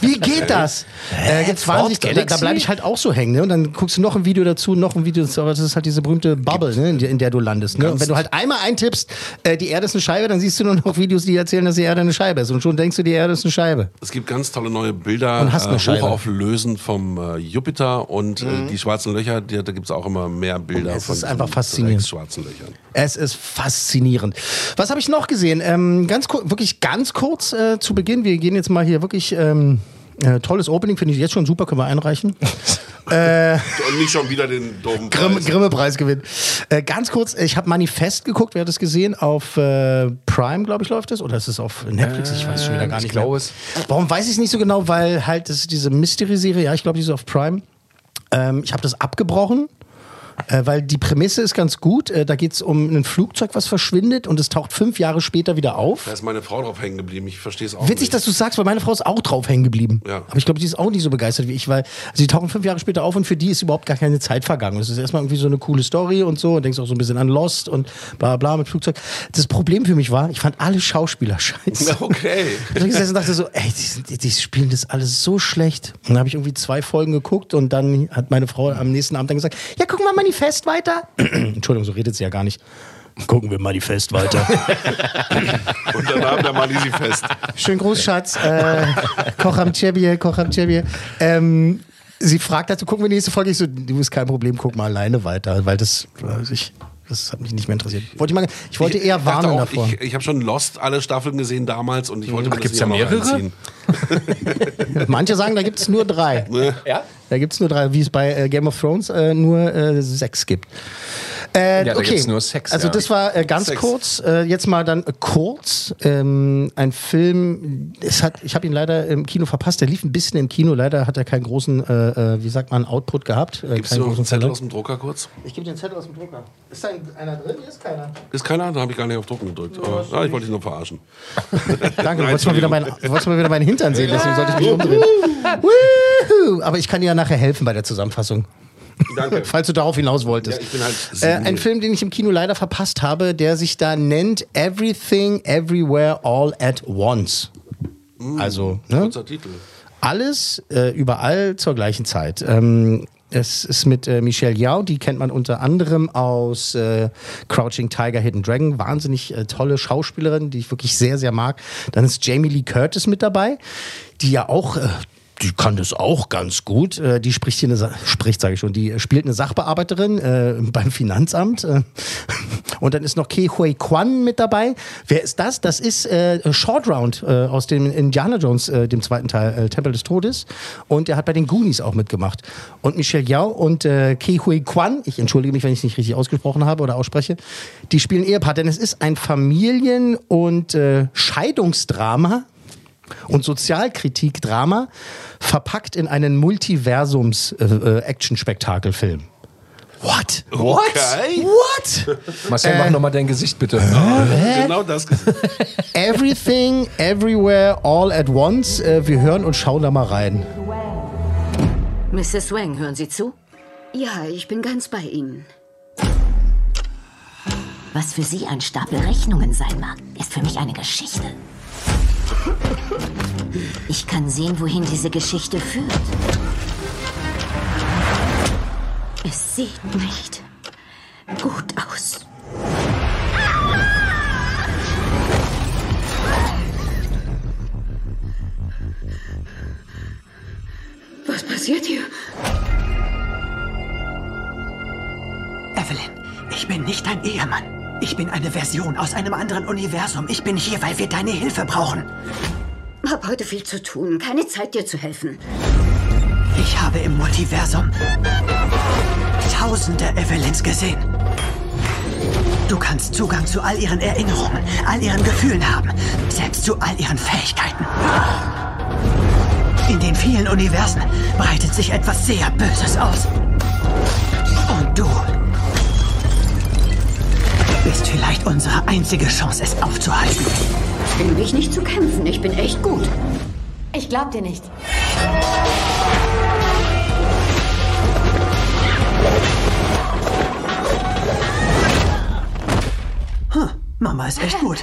Wie geht das? Äh, jetzt wahnsinnig, da da bleibe ich halt auch so hängen. Ne? Und dann guckst du noch ein Video dazu, noch ein Video dazu. Aber das ist halt diese berühmte Bubble, ne? in, der, in der du landest. Ne? Und wenn du halt einmal eintippst, äh, die Erde ist eine Scheibe, dann siehst du nur noch Videos, die erzählen, dass die Erde eine Scheibe ist. Und schon denkst du, die Erde ist eine Scheibe. Es gibt ganz tolle neue Bilder. Und hast eine Hochauflösen vom äh, Jupiter und mhm. äh, die schwarzen Löcher, die, da gibt es auch immer mehr Bilder es von, ist einfach faszinierend. von schwarzen Löchern. Es ist faszinierend. Was habe ich noch gesehen? Ähm, ganz kur- wirklich ganz kurz äh, zu Beginn. Wir gehen jetzt mal hier wirklich... Ähm Äh, tolles Opening, finde ich jetzt schon super, können wir einreichen. äh, Und nicht schon wieder den doofen Preis. Grimme-Preis gewinnen. Äh, ganz kurz, ich habe Manifest geguckt, wer hat es gesehen? Auf äh, Prime, glaube ich, läuft es. Oder ist es auf Netflix? Ich weiß schon wieder gar nicht. Ich glaube es. Warum weiß ich es nicht so genau? Weil halt, das ist diese Mystery-Serie, ja, ich glaube, die ist auf Prime. Ähm, ich habe das abgebrochen. Äh, weil die Prämisse ist ganz gut. Äh, da geht es um ein Flugzeug, was verschwindet und es taucht fünf Jahre später wieder auf. Da ist meine Frau drauf hängen geblieben. Ich verstehe es auch. Witzig, nicht. Dass du sagst, weil meine Frau ist auch drauf hängen geblieben. Ja. Aber ich glaube, die ist auch nicht so begeistert wie ich, weil sie tauchen fünf Jahre später auf und für die ist überhaupt gar keine Zeit vergangen. Das ist erstmal irgendwie so eine coole Story und so und denkst auch so ein bisschen an Lost und bla bla mit Flugzeug. Das Problem für mich war, ich fand alle Schauspieler scheiße. Okay. Ich hab gesessen und dachte so, ey, die, die spielen das alles so schlecht. Und dann habe ich irgendwie zwei Folgen geguckt und dann hat meine Frau am nächsten Abend dann gesagt, ja, guck mal, mal Manifest weiter? Entschuldigung, so redet sie ja gar nicht. Gucken wir Manifest weiter. Und dann haben wir Manifest. Schönen Gruß, Schatz. Äh, Koch am Tschebie, Koch am Tschebie. Ähm, sie fragt dazu, gucken wir die nächste Folge. Ich so, du bist kein Problem, guck mal alleine weiter, weil das, ich, Das hat mich nicht mehr interessiert. Wollte ich, mal, ich wollte eher ich warnen auch, davor. Ich, ich habe schon Lost alle Staffeln gesehen damals und ich wollte mir Ach, das gibt's ja mehrere? Reinziehen. Manche sagen, da gibt es nur drei. Ja? Da gibt es nur drei, wie es bei äh, Game of Thrones äh, nur äh, sechs gibt. Äh, ja, da okay. gibt's nur Sex. Also ja. das war äh, ganz Sex. kurz. Äh, jetzt mal dann äh, kurz. Ähm, ein Film, es hat, ich habe ihn leider im Kino verpasst. Der lief ein bisschen im Kino. Leider hat er keinen großen, äh, wie sagt man, Output gehabt. Äh, Gibst du einen Zettel aus dem Drucker kurz? Ich gebe den Zettel aus dem Drucker. Ist da einer drin? Ist keiner. Ist keiner? Da habe ich gar nicht auf Drucken gedrückt. Ja, aber, ah, ich wollte dich nur verarschen. Danke, du wolltest mal wieder meinen, wolltest mal wieder meinen Hintern sehen. Deswegen sollte ich mich umdrehen. Aber ich kann dir ja nachher helfen bei der Zusammenfassung. Danke. Falls du darauf hinaus wolltest. Ja, ich bin halt äh, ein Film, den ich im Kino leider verpasst habe, der sich da nennt Everything Everywhere All at Once. Mm, also, ne? Kurzer Titel. Alles, äh, überall zur gleichen Zeit. Ähm, es ist mit äh, Michelle Yeoh, die kennt man unter anderem aus äh, Crouching Tiger, Hidden Dragon. Wahnsinnig äh, tolle Schauspielerin, die ich wirklich sehr, sehr mag. Dann ist Jamie Lee Curtis mit dabei, die ja auch... Äh, Die kann das auch ganz gut. Die spricht hier eine Sa- spricht, sage ich schon, die spielt eine Sachbearbeiterin äh, beim Finanzamt. Und dann ist noch Ke Huy Quan mit dabei. Wer ist das? Das ist äh, Short Round äh, aus dem Indiana Jones, äh, dem zweiten Teil, äh, Tempel des Todes. Und er hat bei den Goonies auch mitgemacht. Und Michelle Yeoh und äh, Ke Huy Quan, ich entschuldige mich, wenn ich es nicht richtig ausgesprochen habe oder ausspreche, die spielen Ehepaar. Denn es ist ein Familien- und äh, Scheidungsdrama. Und Sozialkritik-Drama verpackt in einen Multiversums-Action-Spektakelfilm. What? What? Okay. What? Marcel, äh, mach nochmal dein Gesicht, bitte. Äh? Genau das Gesicht. Everything, Everywhere, All at Once. Wir hören und schauen da mal rein. Misses Wang, hören Sie zu? Ja, ich bin ganz bei Ihnen. Was für Sie ein Stapel Rechnungen sein mag, ist für mich eine Geschichte. Ich kann sehen, wohin diese Geschichte führt. Es sieht nicht gut aus. Was passiert hier? Evelyn, ich bin nicht dein Ehemann. Ich bin eine Version aus einem anderen Universum. Ich bin hier, weil wir deine Hilfe brauchen. Hab heute viel zu tun. Keine Zeit, dir zu helfen. Ich habe im Multiversum tausende Evelyns gesehen. Du kannst Zugang zu all ihren Erinnerungen, all ihren Gefühlen haben. Selbst zu all ihren Fähigkeiten. In den vielen Universen breitet sich etwas sehr Böses aus. Und du... ist vielleicht unsere einzige Chance, es aufzuhalten. Zwing mich nicht zu kämpfen. Ich bin echt gut. Ich glaub dir nicht. Huh, Mama ist echt gut.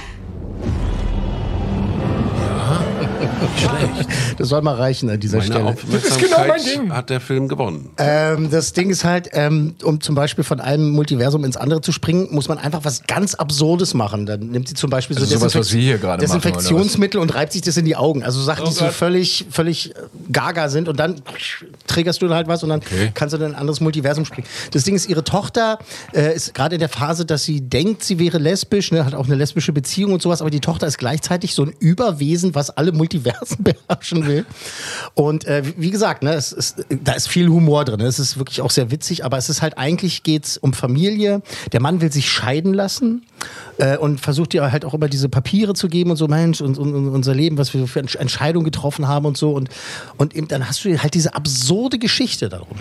Schlecht. Das soll mal reichen an dieser Meine Stelle. Das ist genau mein Ding. Hat der Film gewonnen. Ähm, das Ding ist halt, ähm, um zum Beispiel von einem Multiversum ins andere zu springen, muss man einfach was ganz Absurdes machen. Dann nimmt sie zum Beispiel so also Desinfekt- sowas, was wir hier gerade Desinfektionsmittel machen, und reibt sich das in die Augen. Also Sachen, oh die Gott. so völlig, völlig gaga sind und dann triggerst du halt was und dann okay. kannst du in ein anderes Multiversum springen. Das Ding ist, ihre Tochter äh, ist gerade in der Phase, dass sie denkt, sie wäre lesbisch, ne, hat auch eine lesbische Beziehung und sowas, aber die Tochter ist gleichzeitig so ein Überwesen, was alle Multiversen beherrschen will. Und äh, wie gesagt, ne, es ist, da ist viel Humor drin. Es ist wirklich auch sehr witzig, aber es ist halt, eigentlich geht's um Familie. Der Mann will sich scheiden lassen äh, und versucht ihr halt auch immer diese Papiere zu geben und so, Mensch, und, und, und unser Leben, was wir für Entscheidungen getroffen haben und so. Und, und eben dann hast du halt diese absurde Geschichte darum.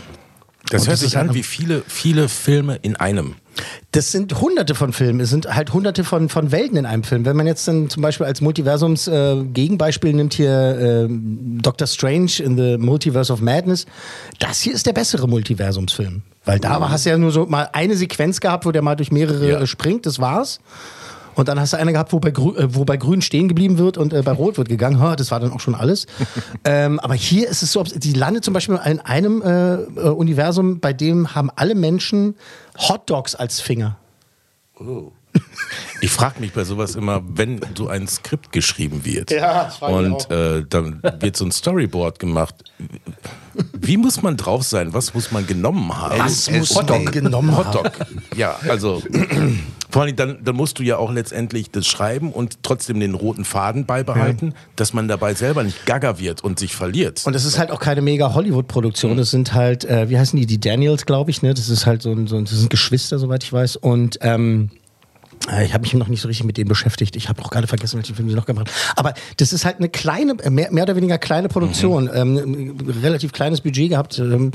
Das und hört das sich an wie viele, viele Filme in einem. Das sind hunderte von Filmen, es sind halt hunderte von, von Welten in einem Film. Wenn man jetzt dann zum Beispiel als Multiversums äh, Gegenbeispiel nimmt hier äh, Doctor Strange in the Multiverse of Madness, das hier ist der bessere Multiversumsfilm. Weil da mhm. hast du ja nur so mal eine Sequenz gehabt, wo der mal durch mehrere ja. springt, das war's. Und dann hast du eine gehabt, wo bei, Grü- wo bei Grün stehen geblieben wird und äh, bei Rot wird gegangen. Ha, das war dann auch schon alles. ähm, aber hier ist es so, die landet zum Beispiel in einem äh, Universum, bei dem haben alle Menschen Hotdogs als Finger. Oh. Ich frage mich bei sowas immer, wenn so ein Skript geschrieben wird ja, und äh, dann wird so ein Storyboard gemacht. Wie muss man drauf sein? Was muss man genommen haben? Was muss man genommen haben? Hotdog. Ja, also vor allem dann, dann musst du ja auch letztendlich das schreiben und trotzdem den roten Faden beibehalten, mhm. dass man dabei selber nicht gaga wird und sich verliert. Und das ist halt auch keine mega Hollywood-Produktion. Mhm. Das sind halt, äh, wie heißen die? Die Daniels, glaube ich. Ne? Das ist halt so ein, so ein, das sind Geschwister, soweit ich weiß. Und ähm, ich habe mich noch nicht so richtig mit dem beschäftigt. Ich habe auch gerade vergessen, welchen Film sie noch gemacht haben. Aber das ist halt eine kleine, mehr, mehr oder weniger kleine Produktion. Mhm. Ähm, relativ kleines Budget gehabt. Ähm,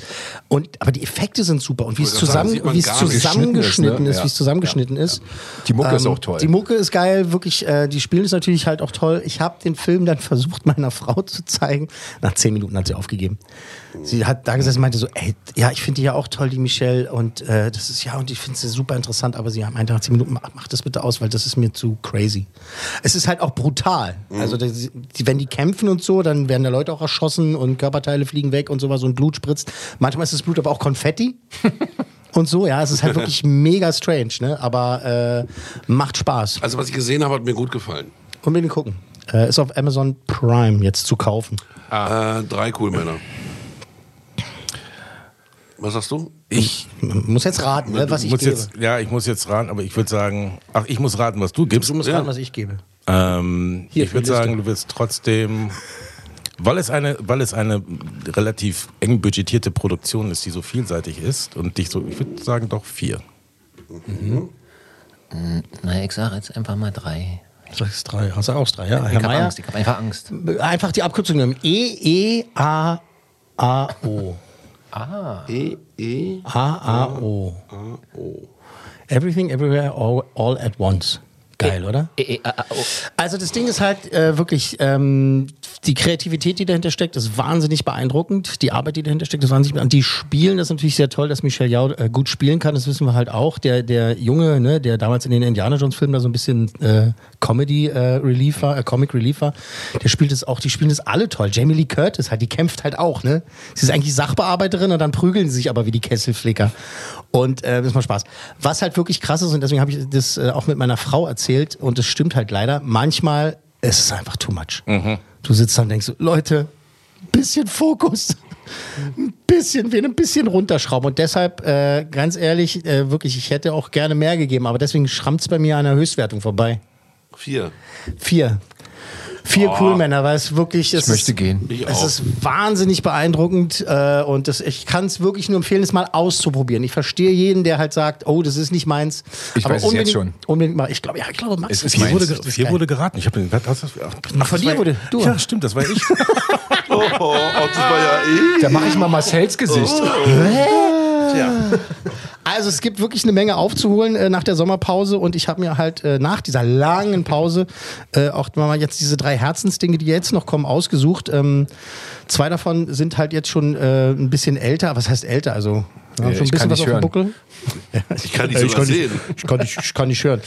und, aber die Effekte sind super. Und wie es zusammen, zusammengeschnitten ist, ne? ist ja. wie es zusammengeschnitten ja. ist. Die Mucke ähm, ist auch toll. Die Mucke ist geil, wirklich. Äh, die Spiele ist natürlich halt auch toll. Ich habe den Film dann versucht, meiner Frau zu zeigen. Nach zehn Minuten hat sie aufgegeben. Sie hat da gesessen und meinte so, ey, ja, ich finde die ja auch toll, die Michelle. Und äh, das ist ja, und ich finde sie super interessant. Aber sie meinte nach zehn Minuten, macht das bitte aus, weil das ist mir zu crazy. Es ist halt auch brutal. Mhm. Also das, die, wenn die kämpfen und so, dann werden da Leute auch erschossen und Körperteile fliegen weg und sowas und Blut spritzt. Manchmal ist das Blut aber auch Konfetti und so. Ja, es ist halt wirklich mega strange, ne? Aber äh, macht Spaß. Also was ich gesehen habe, hat mir gut gefallen. Unbedingt gucken. Äh, ist auf Amazon Prime jetzt zu kaufen. Ah. Äh, drei cool Männer. Was sagst du? Ich muss jetzt raten, ne, was ich gebe. Jetzt, ja, ich muss jetzt raten, aber ich würde sagen, ach, ich muss raten, was du gibst. Du musst ja. raten, was ich gebe. Ähm, Hier, ich würde sagen, du wirst trotzdem, weil es eine, weil es eine relativ eng budgetierte Produktion ist, die so vielseitig ist und dich so, ich würde sagen, doch vier. Mhm. Mhm. Na, ich sage jetzt einfach mal drei. Du sagst drei, hast du auch drei, ja? Ich habe Angst, ich habe einfach Angst. Einfach die Abkürzung nehmen. E E A A O. Ah. E E A A O. A O. Everything Everywhere All, all at Once. Geil, e oder? E E A A O. Also das Ding ist halt äh, wirklich, ähm, die Kreativität, die dahinter steckt, ist wahnsinnig beeindruckend. Die Arbeit, die dahinter steckt, ist wahnsinnig beeindruckend. Die spielen, das ist natürlich sehr toll, dass Michelle Yeoh äh, gut spielen kann, das wissen wir halt auch. Der, der Junge, ne, der damals in den Indiana Jones Filmen da so ein bisschen äh, Comedy äh, Relief war, äh, Comic Relief war, der spielt es auch, die spielen das alle toll. Jamie Lee Curtis halt, die kämpft halt auch, ne? Sie ist eigentlich Sachbearbeiterin und dann prügeln sie sich aber wie die Kesselflicker. Und äh, das macht Spaß. Was halt wirklich krass ist, und deswegen habe ich das äh, auch mit meiner Frau erzählt, und das stimmt halt leider, manchmal ist es einfach too much. Mhm. Du sitzt da und denkst, Leute, ein bisschen Fokus, ein bisschen, ein bisschen runterschrauben. Und deshalb, äh, ganz ehrlich, äh, wirklich, ich hätte auch gerne mehr gegeben, aber deswegen schrammt es bei mir an einer Höchstwertung vorbei. Vier. Vier. Vier oh. cool Männer, weil es wirklich ist. Ich möchte gehen. Ich es auch. Ist wahnsinnig beeindruckend äh, und das, ich kann es wirklich nur empfehlen, es mal auszuprobieren. Ich verstehe jeden, der halt sagt, oh, das ist nicht meins. Ich aber weiß es jetzt schon. Unbedingt mal. Ich glaube, ja, ich glaube, Max. Es hier wurde, hier wurde geraten. Ich habe den. Was, was, ach, ach, von dir wurde. Du. Ja, stimmt, das war ich. oh, oh, das war ja eh. Da mache ich mal Marcels Gesicht. Oh. Ja. Also es gibt wirklich eine Menge aufzuholen äh, nach der Sommerpause und ich habe mir halt äh, nach dieser langen Pause äh, auch mal jetzt diese drei Herzensdinge, die jetzt noch kommen, ausgesucht. Ähm, zwei davon sind halt jetzt schon äh, ein bisschen älter. Was heißt älter? Also ja, schon ein bisschen was auf dem Buckel. Ja, ich, ich kann nicht äh, sogar sehen. Ich, ich, kann nicht, ich kann nicht hören.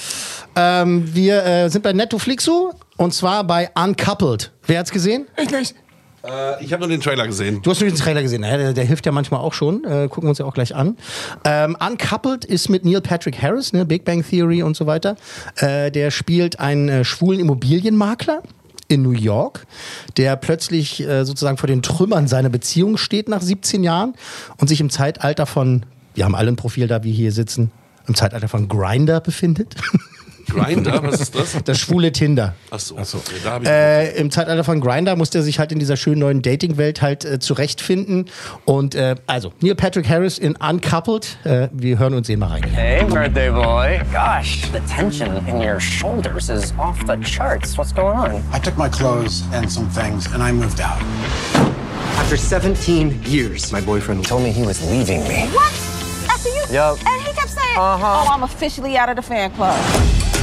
Ähm, wir äh, sind bei Netflixu und zwar bei Uncoupled. Wer hat's gesehen? Ich nicht. Äh, ich habe nur den Trailer gesehen. Du hast nur den Trailer gesehen. Ja, der, der hilft ja manchmal auch schon. Äh, gucken wir uns ja auch gleich an. Ähm, Uncoupled ist mit Neil Patrick Harris, ne, Big Bang Theory und so weiter. Äh, der spielt einen äh, schwulen Immobilienmakler in New York, der plötzlich äh, sozusagen vor den Trümmern seiner Beziehung steht nach siebzehn Jahren und sich im Zeitalter von, wir haben alle ein Profil da, wie hier sitzen, im Zeitalter von Grindr befindet. Grindr, was ist das? Das schwule Tinder. Ach so. Ach so. Ja, da hab ich äh, Im Zeitalter von Grindr musste er sich halt in dieser schönen neuen Dating-Welt halt äh, zurechtfinden. Und äh, also, Neil Patrick Harris in Uncoupled. Äh, wir hören und sehen mal rein. Hey, birthday boy. Gosh, the tension in your shoulders is off the charts. What's going on? I took my clothes and some things and I moved out. After seventeen years, my boyfriend told me he was leaving me. What? After you? Yep. And he kept saying, uh-huh. Oh, I'm officially out of the fan club.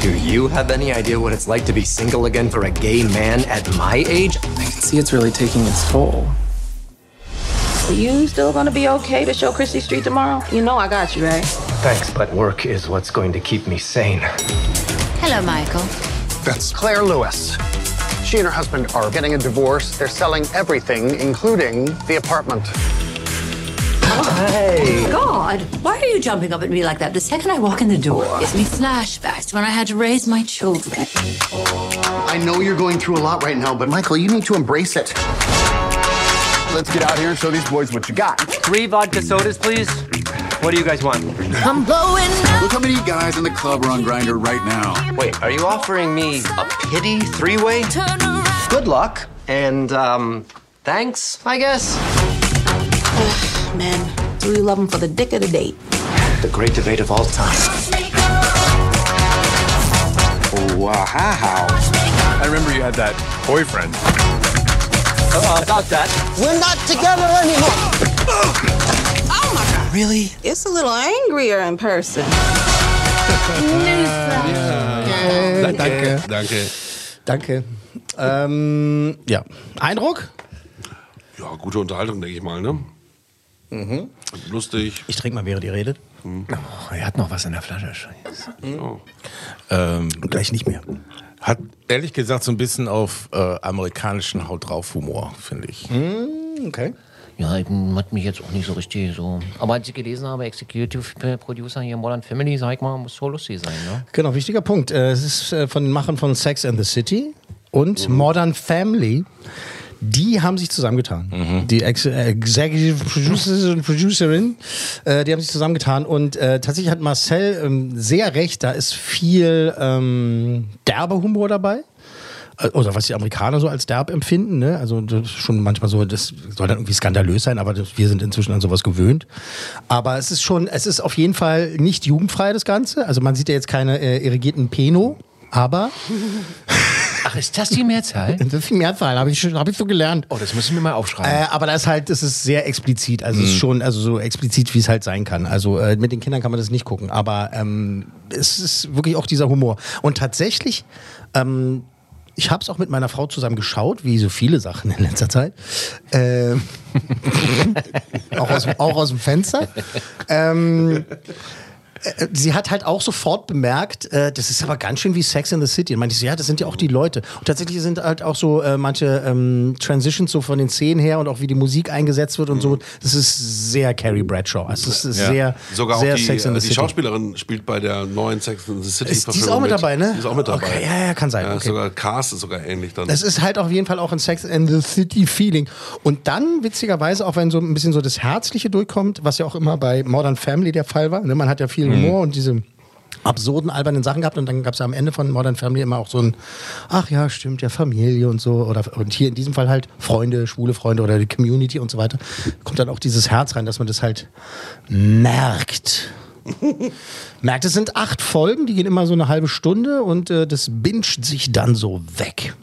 Do you have any idea what it's like to be single again for a gay man at my age? I can see it's really taking its toll. Are you still gonna be okay to show Christie Street tomorrow? You know I got you, right? Thanks, but work is what's going to keep me sane. Hello, Michael. That's Claire Lewis. She and her husband are getting a divorce. They're selling everything, including the apartment. Hey! God, why are you jumping up at me like that the second I walk in the door? It gives me flashbacks when I had to raise my children. I know you're going through a lot right now, but Michael, you need to embrace it. Let's get out here and show these boys what you got. Three vodka sodas, please. What do you guys want? I'm blowing up. Look how many guys in the club are on Grindr right now. Wait, are you offering me a pity three-way? Good luck and um, thanks, I guess. Oh, man, do you love them for the dick of the date? The great debate of all time. Wow. I remember you had that boyfriend. Uh, about that. We're not together anymore. Oh my God. Really? It's a little angrier in person. Ja. Danke. Danke. Danke. Danke. Ähm, ja. Eindruck? Ja, gute Unterhaltung, denke ich mal, ne? Mhm. Lustig. Ich trinke mal, während ihr redet. Mhm. Oh, er hat noch was in der Flasche. Mhm. Oh. Ähm, gleich nicht mehr. Hat ehrlich gesagt so ein bisschen auf äh, amerikanischen Haut-drauf-Humor, finde ich. Mm, okay. Ja, ich hat mich jetzt auch nicht so richtig so... Aber als ich gelesen habe, Executive Producer hier in Modern Family, sag ich mal, muss so lustig sein, ne? Genau, wichtiger Punkt. Es ist von den Machern von Sex and the City und mhm. Modern Family. Die haben sich zusammengetan. Mhm. Die Ex- Executive Producers und Producerin, äh, die haben sich zusammengetan. Und äh, tatsächlich hat Marcel ähm, sehr recht, da ist viel ähm, derbe Humor dabei. Äh, oder was die Amerikaner so als derb empfinden. Ne? Also das ist schon manchmal so, das soll dann irgendwie skandalös sein, aber das, wir sind inzwischen an sowas gewöhnt. Aber es ist schon, es ist auf jeden Fall nicht jugendfrei, das Ganze. Also man sieht ja jetzt keine äh, irrigierten Peno, aber... Ach, ist das die Mehrzahl? Das ist die Mehrzahl, habe ich schon, habe ich so gelernt. Oh, das muss ich mir mal aufschreiben. Äh, aber das ist halt, das ist sehr explizit, also mhm. ist schon, also so explizit, wie es halt sein kann. Also äh, mit den Kindern kann man das nicht gucken, aber ähm, es ist wirklich auch dieser Humor. Und tatsächlich, ähm, ich habe es auch mit meiner Frau zusammen geschaut, wie so viele Sachen in letzter Zeit, ähm, auch, aus, auch aus dem Fenster. Ähm, Sie hat halt auch sofort bemerkt, äh, das ist aber ganz schön wie Sex in the City. Und meinte sie, ja, das sind ja auch die Leute. Und tatsächlich sind halt auch so äh, manche ähm, Transitions so von den Szenen her und auch wie die Musik eingesetzt wird und mhm. so. Das ist sehr Carrie Bradshaw. Also das ist ja. sehr, Sogar sehr auch die, Sex in the die City. Die Schauspielerin spielt bei der neuen Sex in the City. Ist, die ist auch mit dabei, ne? Die ist auch mit dabei. Okay, ja, ja, kann sein. Ja, okay. Sogar Cast ist sogar ähnlich dann. Das ist halt auf jeden Fall auch ein Sex in the City Feeling. Und dann witzigerweise auch wenn so ein bisschen so das Herzliche durchkommt, was ja auch immer bei Modern Family der Fall war. Ne? Man hat ja viel Humor und diese absurden, albernen Sachen gehabt und dann gab es ja am Ende von Modern Family immer auch so ein, ach ja, stimmt, ja, Familie und so oder und hier in diesem Fall halt Freunde, schwule Freunde oder die Community und so weiter, kommt dann auch dieses Herz rein, dass man das halt merkt. merkt, es sind acht Folgen, die gehen immer so eine halbe Stunde und äh, das binscht sich dann so weg.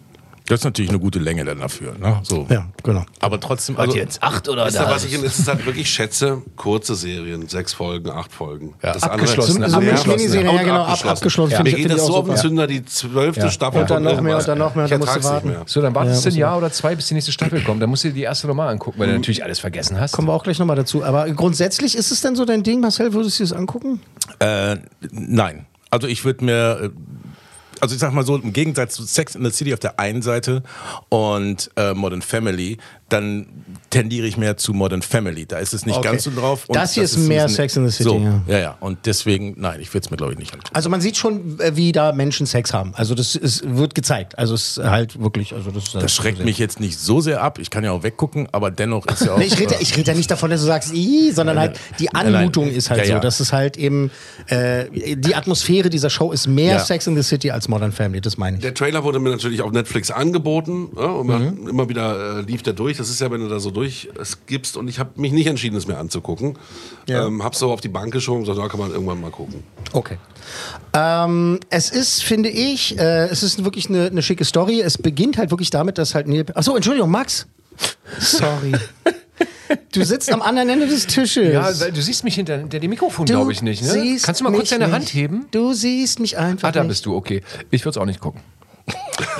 Das ist natürlich eine gute Länge dann dafür, ne? So. Ja, genau. Aber trotzdem, also, also jetzt acht oder ist da, was ich in letzter Zeit wirklich schätze, kurze Serien, sechs Folgen, acht Folgen. Ja, das abgeschlossen. Andere, so, so ja. Miniserie, ja, genau, abgeschlossen. abgeschlossen. Ja. Mir geht das so auf den Zünder, die zwölfte ja. Staffel. Und dann noch mehr, und dann noch mehr, dann musst du warten. So, dann wartest du ja, ein Jahr oder zwei, bis die nächste Staffel kommt. Dann musst du dir die erste nochmal angucken, weil mhm. du natürlich alles vergessen hast. Kommen wir auch gleich nochmal dazu. Aber grundsätzlich, ist es denn so dein Ding, Marcel, würdest du es angucken? Äh, nein. Also ich würde mir... Also ich sag mal so, im Gegensatz zu Sex in the City auf der einen Seite und äh, Modern Family, dann tendiere ich mehr zu Modern Family. Da ist es nicht okay. ganz so drauf. Und das hier das ist mehr Sex in the City. So, ja. ja, ja. Und deswegen, nein, ich würde es mir glaube ich nicht angucken. Also man sieht schon, wie da Menschen Sex haben. Also das ist, wird gezeigt. Also es ist halt wirklich... Also das, das schreckt mich jetzt nicht so sehr ab. Ich kann ja auch weggucken, aber dennoch ist ja auch... nee, ich rede ja, red ja nicht davon, dass du sagst, ii, sondern halt die Anmutung nein. ist halt ja, so. Ja. Das ist halt eben... Äh, die Atmosphäre dieser Show ist mehr ja. Sex in the City als Modern Family, das meine ich. Der Trailer wurde mir natürlich auf Netflix angeboten ja, und mhm. immer wieder äh, lief der durch. Das ist ja, wenn du da so durchskippst und ich habe mich nicht entschieden, es mir anzugucken. Ja. Ähm, hab's so auf die Bank geschoben und gesagt, da kann man irgendwann mal gucken. Okay. Ähm, es ist, finde ich, äh, es ist wirklich eine, eine schicke Story. Es beginnt halt wirklich damit, dass halt Neil... Achso, Entschuldigung, Max. Sorry. Du sitzt am anderen Ende des Tisches. Ja, du siehst mich hinter, hinter dem Mikrofon, glaube ich, nicht. Ne? Kannst du mal kurz deine nicht. Hand heben? Du siehst mich einfach. Ah, da bist du, okay. Ich würde es auch nicht gucken.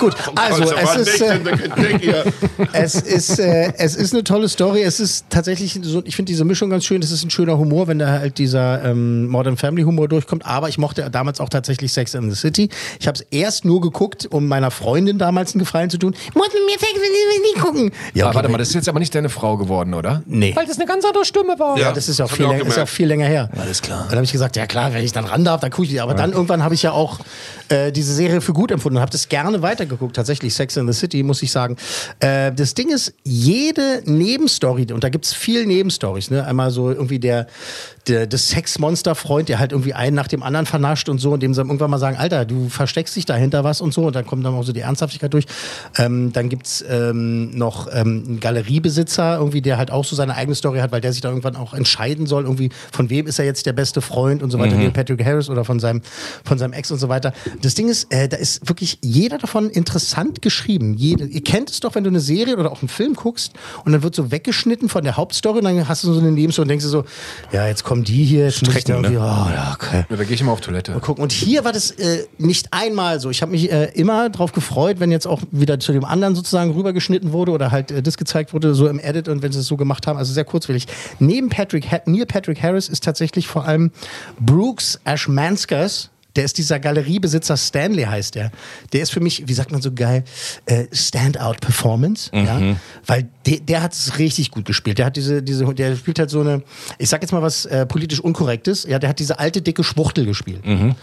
Gut, also es ist, äh, es ist, äh, es ist eine tolle Story. Es ist tatsächlich so, ich finde diese Mischung ganz schön. Es ist ein schöner Humor, wenn da halt dieser ähm, Modern Family Humor durchkommt. Aber ich mochte damals auch tatsächlich Sex and the City. Ich habe es erst nur geguckt, um meiner Freundin damals einen Gefallen zu tun. Mussten mir Sex and the City gucken. Ja, okay. Warte mal, das ist jetzt aber nicht deine Frau geworden, oder? Nee. Weil das eine ganz andere Stimme war. Ja, das ist ja auch, viel, auch, länger, ist auch viel länger her. Alles klar. Und dann habe ich gesagt, ja klar, wenn ich dann ran darf, dann gucke ich die. Aber ja. dann irgendwann habe ich ja auch äh, diese Serie für gut empfunden und habe das gerne weitergeguckt. Tatsächlich Sex and the City, muss ich sagen. Äh, das Ding ist, jede Nebenstory, und da gibt es viel Nebenstories, ne? Einmal so irgendwie der, der, der Sexmonster-Freund, der halt irgendwie einen nach dem anderen vernascht und so, und dem sie irgendwann mal sagen, Alter, du versteckst dich dahinter was und so, und dann kommt dann auch so die Ernsthaftigkeit durch. Ähm, dann gibt es ähm, noch ähm, einen Galeriebesitzer, irgendwie, der halt auch so seine eigene Story hat, weil der sich dann irgendwann auch entscheiden soll, irgendwie, von wem ist er jetzt der beste Freund und so weiter, mhm. Neil Patrick Harris oder von seinem, von seinem Ex und so weiter. Das Ding ist, äh, da ist wirklich jeder davon interessant geschrieben. Jede, ihr kennt es doch, wenn du eine Serie oder auch einen Film guckst und dann wird so weggeschnitten von der Hauptstory und dann hast du so eine Nebenstory und denkst du so, ja, jetzt kommen die hier, jetzt muss ich da irgendwie, oh, ja, okay. Ja, da gehe ich immer auf Toilette. Mal gucken. Und hier war das äh, nicht einmal so. Ich habe mich äh, immer drauf gefreut, wenn jetzt auch wieder zu dem anderen sozusagen rübergeschnitten wurde oder halt äh, das gezeigt wurde, so im Edit, und wenn sie es so gemacht haben, also sehr kurzwillig. Neben Patrick, ha- Neil Patrick Harris ist tatsächlich vor allem Brooks Ashmanskas. Der ist dieser Galeriebesitzer, Stanley heißt er. Der ist für mich, wie sagt man so geil, äh, Standout-Performance. Mhm. Ja? Weil de, der hat es richtig gut gespielt. Der hat diese, diese, der spielt halt so eine, ich sag jetzt mal was äh, politisch Unkorrektes, ja, der hat diese alte, dicke Schwuchtel gespielt. Mhm.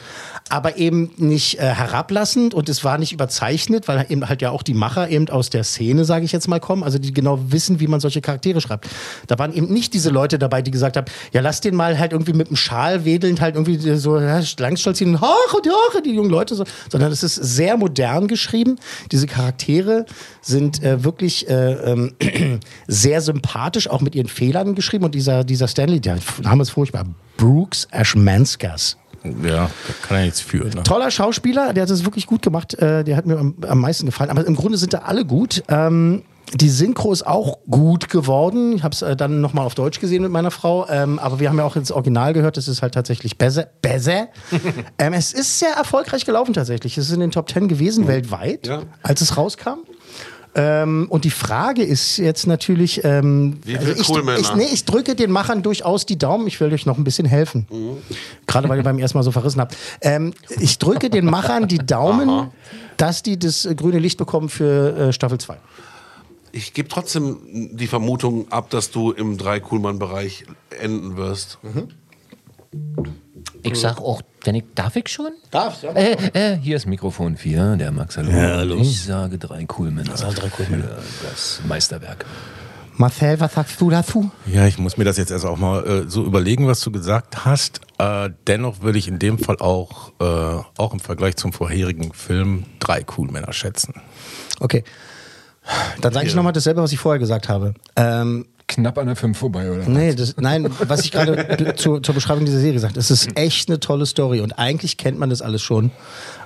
Aber eben nicht äh, herablassend, und es war nicht überzeichnet, weil eben halt ja auch die Macher eben aus der Szene, sage ich jetzt mal, kommen, also die genau wissen, wie man solche Charaktere schreibt. Da waren eben nicht diese Leute dabei, die gesagt haben, ja, lass den mal halt irgendwie mit dem Schal wedelnd halt irgendwie so ja, langstolz hin, hoch und hoch, die jungen Leute, so, sondern es ist sehr modern geschrieben. Diese Charaktere sind äh, wirklich äh, äh, sehr sympathisch, auch mit ihren Fehlern geschrieben, und dieser, dieser Stanley, der Name ist furchtbar, Brooks Ashmanskas. Ja, kann er nichts für. Ne? Toller Schauspieler, der hat es wirklich gut gemacht. Äh, der hat mir am, am meisten gefallen. Aber im Grunde sind da alle gut. Ähm, die Synchro ist auch gut geworden. Ich habe es äh, dann nochmal auf Deutsch gesehen mit meiner Frau. Ähm, aber wir haben ja auch ins Original gehört. Das ist halt tatsächlich besser. besser. ähm, es ist sehr erfolgreich gelaufen tatsächlich. Es ist in den Top Ten gewesen, ja. weltweit, ja. als es rauskam. Ähm, und die Frage ist jetzt natürlich, ähm, also ich, cool, ich, nee, ich drücke den Machern durchaus die Daumen, ich will euch noch ein bisschen helfen, mhm. gerade weil ihr beim ersten Mal so verrissen habt. Ähm, ich drücke den Machern die Daumen, aha. dass die das grüne Licht bekommen für äh, Staffel zwei. Ich gebe trotzdem die Vermutung ab, dass du im Drei-Kuhlmann-Bereich enden wirst. Mhm. Ich sag auch, wenn ich, darf ich schon? Darfst, ja. Äh, äh, hier ist Mikrofon vier, der Max, hallo. Ja, hallo. Ich sage drei Kuhlmänner. Also drei Kuhlmänner. Das Meisterwerk. Marcel, was sagst du dazu? Ja, ich muss mir das jetzt erst auch mal äh, so überlegen, was du gesagt hast. Äh, dennoch würde ich in dem Fall auch, äh, auch im Vergleich zum vorherigen Film drei Kuhlmänner schätzen. Okay. Dann sage ich nochmal dasselbe, was ich vorher gesagt habe. Ähm, Knapp an der fünf vorbei, oder? Nee, das, nein, was ich gerade zu, zur Beschreibung dieser Serie gesagt habe, es ist echt eine tolle Story und eigentlich kennt man das alles schon.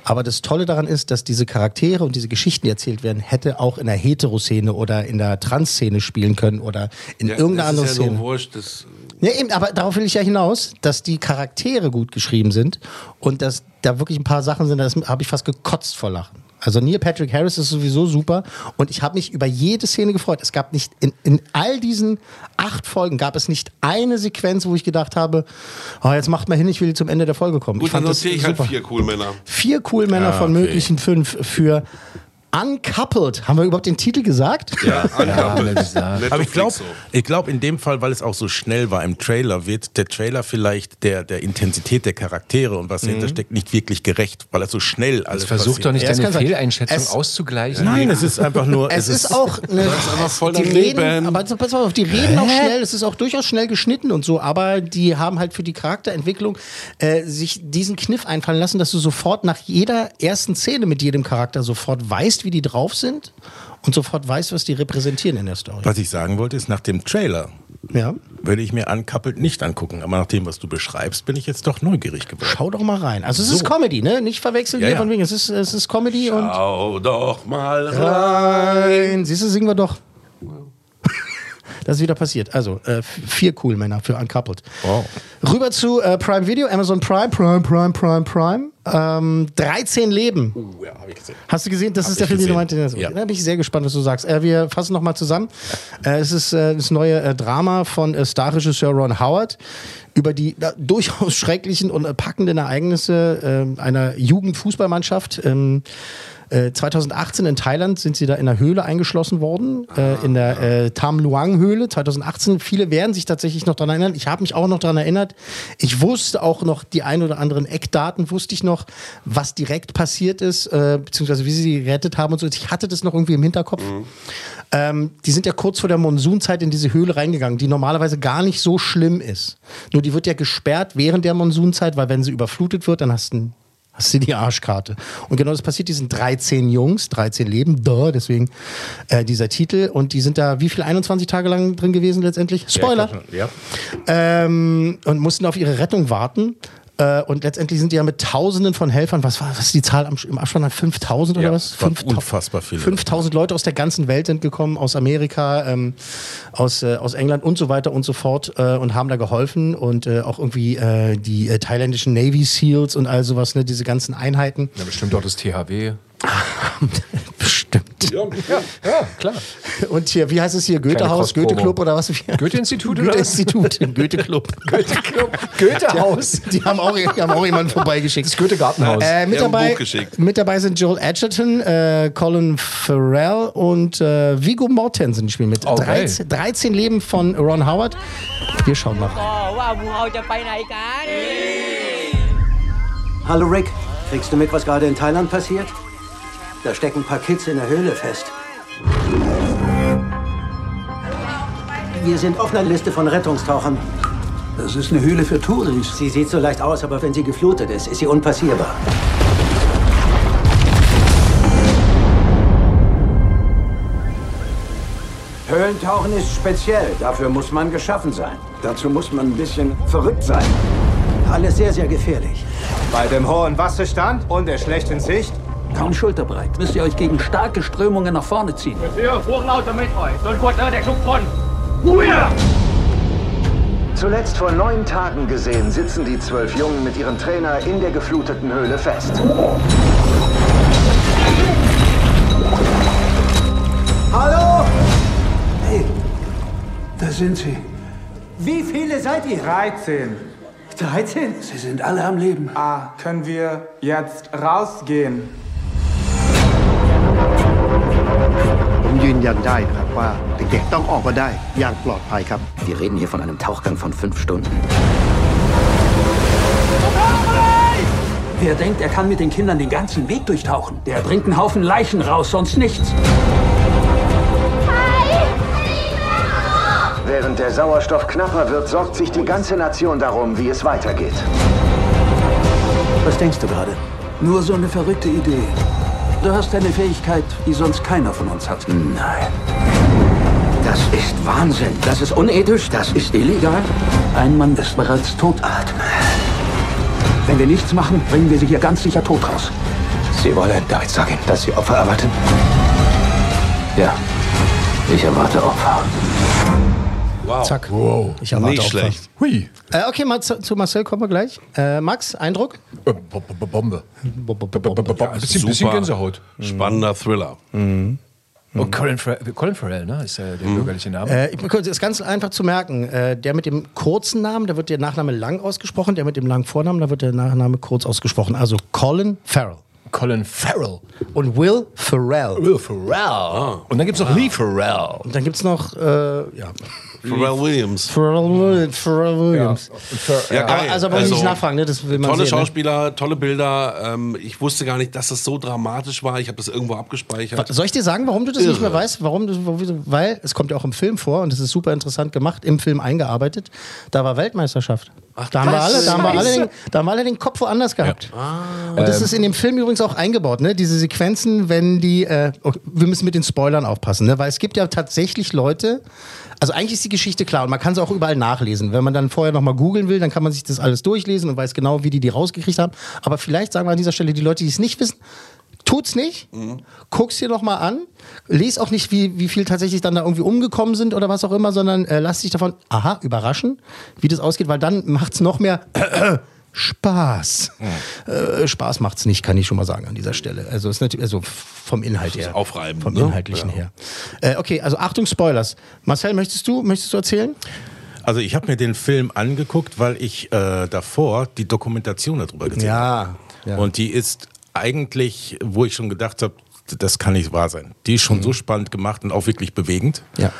Aber das Tolle daran ist, dass diese Charaktere und diese Geschichten, die erzählt werden, hätte auch in der Heteroszene oder in der Trans-Szene spielen können oder in ja, irgendeiner anderen Szene. Das ist ja nur wurscht, das... Ja, eben, aber darauf will ich ja hinaus, dass die Charaktere gut geschrieben sind und dass da wirklich ein paar Sachen sind, da habe ich fast gekotzt vor Lachen. Also Neil Patrick Harris ist sowieso super und ich habe mich über jede Szene gefreut. Es gab nicht, in, in all diesen acht Folgen gab es nicht eine Sequenz, wo ich gedacht habe, oh, jetzt macht mal hin, ich will zum Ende der Folge kommen. Gut, ich fand dann das ich super. Halt vier Cool-Männer. Vier Cool-Männer ja, von okay. möglichen fünf für Uncoupled. Haben wir überhaupt den Titel gesagt? Ja, Uncoupled. Ja, aber ich glaube, ich glaub in dem Fall, weil es auch so schnell war im Trailer, wird der Trailer vielleicht der, der Intensität der Charaktere und was mhm. dahinter steckt nicht wirklich gerecht, weil er so schnell alles versucht passiert. Doch nicht, deine Fehleinschätzung es, auszugleichen. Nein, es ist einfach nur... Es, es ist, ist auch... Eine, das ist einfach voll die Leben. Reden, aber pass auf, die reden Hä? auch schnell, es ist auch durchaus schnell geschnitten und so, aber die haben halt für die Charakterentwicklung äh, sich diesen Kniff einfallen lassen, dass du sofort nach jeder ersten Szene mit jedem Charakter sofort weißt, wie die drauf sind und sofort weiß, was die repräsentieren in der Story. Was ich sagen wollte, ist, nach dem Trailer ja. würde ich mir Uncoupled nicht angucken. Aber nach dem, was du beschreibst, bin ich jetzt doch neugierig geworden. Schau doch mal rein. Also es so. ist Comedy, ne? Nicht verwechseln ja, hier ja. von wegen. Es ist, es ist Comedy. Schau und... Schau doch mal rein. Siehst du, singen wir doch. Das ist wieder passiert. Also, äh, vier Cool-Männer für Uncoupled. Wow. Rüber zu äh, Prime Video, Amazon Prime, Prime, Prime, Prime, Prime. Ähm, dreizehn Leben. Uh, ja, hab ich gesehen. Hast du gesehen? Das hab ist der Film, den du meintest. Da bin ich sehr gespannt, was du sagst. Äh, wir fassen nochmal zusammen. Äh, es ist äh, das neue äh, Drama von äh, Starregisseur Ron Howard über die äh, durchaus schrecklichen und äh, packenden Ereignisse äh, einer Jugendfußballmannschaft. Ähm, äh, zweitausendachtzehn in Thailand sind sie da in einer Höhle eingeschlossen worden, ah, äh, in der äh, Tham Luang-Höhle zweitausendachtzehn. Viele werden sich tatsächlich noch daran erinnern. Ich habe mich auch noch daran erinnert. Ich wusste auch noch die ein oder anderen Eckdaten, wusste ich noch, was direkt passiert ist, äh, beziehungsweise wie sie sie gerettet haben und so. Ich hatte das noch irgendwie im Hinterkopf. Mhm. Ähm, die sind ja kurz vor der Monsunzeit in diese Höhle reingegangen, die normalerweise gar nicht so schlimm ist. Nur die wird ja gesperrt während der Monsunzeit, weil wenn sie überflutet wird, dann hast du einen Hast du die Arschkarte. Und genau das passiert, die sind dreizehn Jungs, dreizehn Leben, duh, deswegen äh, dieser Titel. Und die sind da, wie viel, einundzwanzig Tage lang drin gewesen letztendlich? Spoiler! Ja, ja. Ähm, und mussten auf ihre Rettung warten. Äh, und letztendlich sind die ja mit Tausenden von Helfern, was war was ist die Zahl am, im Abspann? fünftausend oder ja, was? fünftausend, unfassbar viele. fünftausend Leute aus der ganzen Welt sind gekommen, aus Amerika, ähm, aus, äh, aus England und so weiter und so fort äh, und haben da geholfen und äh, auch irgendwie äh, die äh, thailändischen Navy Seals und all sowas, ne, diese ganzen Einheiten. Ja, bestimmt auch das T H W. Bestimmt. Ja, ja, ja, klar. Und hier, wie heißt es hier? Goethehaus, Goethe-Club oder was? Goethe-Institut? Goethe-Institut, Goethe-Club. Goethe-Club, Goethehaus. Die haben auch, die haben auch jemanden vorbeigeschickt. Das Goethe-Gartenhaus. Äh, mit, dabei, mit dabei sind Joel Edgerton, äh, Colin Farrell und äh, Viggo Mortensen spielen mit. Okay. dreizehn, dreizehn Leben von Ron Howard. Wir schauen mal. Hallo Rick, kriegst du mit, was gerade in Thailand passiert? Da stecken ein paar Kids in der Höhle fest. Wir sind auf einer Liste von Rettungstauchern. Das ist eine Höhle für Touris. Sie sieht so leicht aus, aber wenn sie geflutet ist, ist sie unpassierbar. Höhlentauchen ist speziell. Dafür muss man geschaffen sein. Dazu muss man ein bisschen verrückt sein. Alles sehr, sehr gefährlich. Bei dem hohen Wasserstand und der schlechten Sicht kaum schulterbreit. Müsst ihr euch gegen starke Strömungen nach vorne ziehen. Zuletzt vor neun Tagen gesehen sitzen die zwölf Jungen mit ihrem Trainer in der gefluteten Höhle fest. Hallo! Hey, da sind sie. Wie viele seid ihr? dreizehn. dreizehn? Sie sind alle am Leben. Ah, können wir jetzt rausgehen? Wir reden hier von einem Tauchgang von fünf Stunden. Wer denkt, er kann mit den Kindern den ganzen Weg durchtauchen, der bringt einen Haufen Leichen raus, sonst nichts. Während der Sauerstoff knapper wird, sorgt sich die ganze Nation darum, wie es weitergeht. Was denkst du gerade? Nur so eine verrückte Idee. Du hast eine Fähigkeit, die sonst keiner von uns hat. Nein. Das ist Wahnsinn. Das ist unethisch. Das ist illegal. Ein Mann ist bereits tot. Atme. Wenn wir nichts machen, bringen wir sie hier ganz sicher tot raus. Sie wollen damit sagen, dass Sie Opfer erwarten? Ja. Ich erwarte Opfer. Wow. Zack. Wow. Ich erwarte nicht Opfer. Schlecht. Hui. Äh, okay, mal zu, zu Marcel kommen wir gleich. Äh, Max, Eindruck? Bombe. Ein bisschen Gänsehaut. Spannender Thriller. Mhm. Und Colin Farrell, Colin Farrell, ne? Ist ja der mhm. bürgerliche Name. Äh, das ist ganz einfach zu merken. Äh, der mit dem kurzen Namen, da wird der Nachname lang ausgesprochen. Der mit dem langen Vornamen, da wird der Nachname kurz ausgesprochen. Also Colin Farrell. Colin Farrell. Und Will Ferrell. Will Ferrell. Oh. Und dann gibt's noch wow. Lee Ferrell. Und dann gibt's noch, äh, ja. Pharrell Williams. Pharrell, Pharrell Williams. Ja, ja geil. Also, aber also, nicht nachfragen, ne? Das will man tolle sehen, Schauspieler, ne? Tolle Bilder. Ähm, ich wusste gar nicht, dass das so dramatisch war. Ich habe das irgendwo abgespeichert. Soll ich dir sagen, warum du das Irre. nicht mehr weißt? Warum? Weil es kommt ja auch im Film vor und es ist super interessant gemacht, im Film eingearbeitet. Da war Weltmeisterschaft. Ach, da, haben wir alle, da, haben wir alle den, da haben wir alle den Kopf woanders gehabt. Ja. Ah. Und das ähm. ist in dem Film übrigens auch eingebaut, ne? Diese Sequenzen, wenn die... Äh, okay, wir müssen mit den Spoilern aufpassen, ne? Weil es gibt ja tatsächlich Leute... Also eigentlich ist die Geschichte klar und man kann sie auch überall nachlesen. Wenn man dann vorher nochmal googeln will, dann kann man sich das alles durchlesen und weiß genau, wie die die rausgekriegt haben. Aber vielleicht sagen wir an dieser Stelle, die Leute, die es nicht wissen... Tut's nicht, mhm. guck's dir nochmal an, lest auch nicht, wie, wie viel tatsächlich dann da irgendwie umgekommen sind oder was auch immer, sondern äh, lass dich davon, aha, überraschen, wie das ausgeht, weil dann macht's noch mehr Spaß. Mhm. Äh, Spaß macht's nicht, kann ich schon mal sagen an dieser Stelle. Also ist natürlich, also vom Inhalt her, aufreiben, vom ne? inhaltlichen ja. her. Äh, okay, also Achtung Spoilers. Marcel, möchtest du, möchtest du erzählen? Also ich habe mir den Film angeguckt, weil ich äh, davor die Dokumentation darüber gesehen habe. Ja, ja. Und die ist eigentlich, wo ich schon gedacht habe, das kann nicht wahr sein. Die ist schon mhm. so spannend gemacht und auch wirklich bewegend. Ja.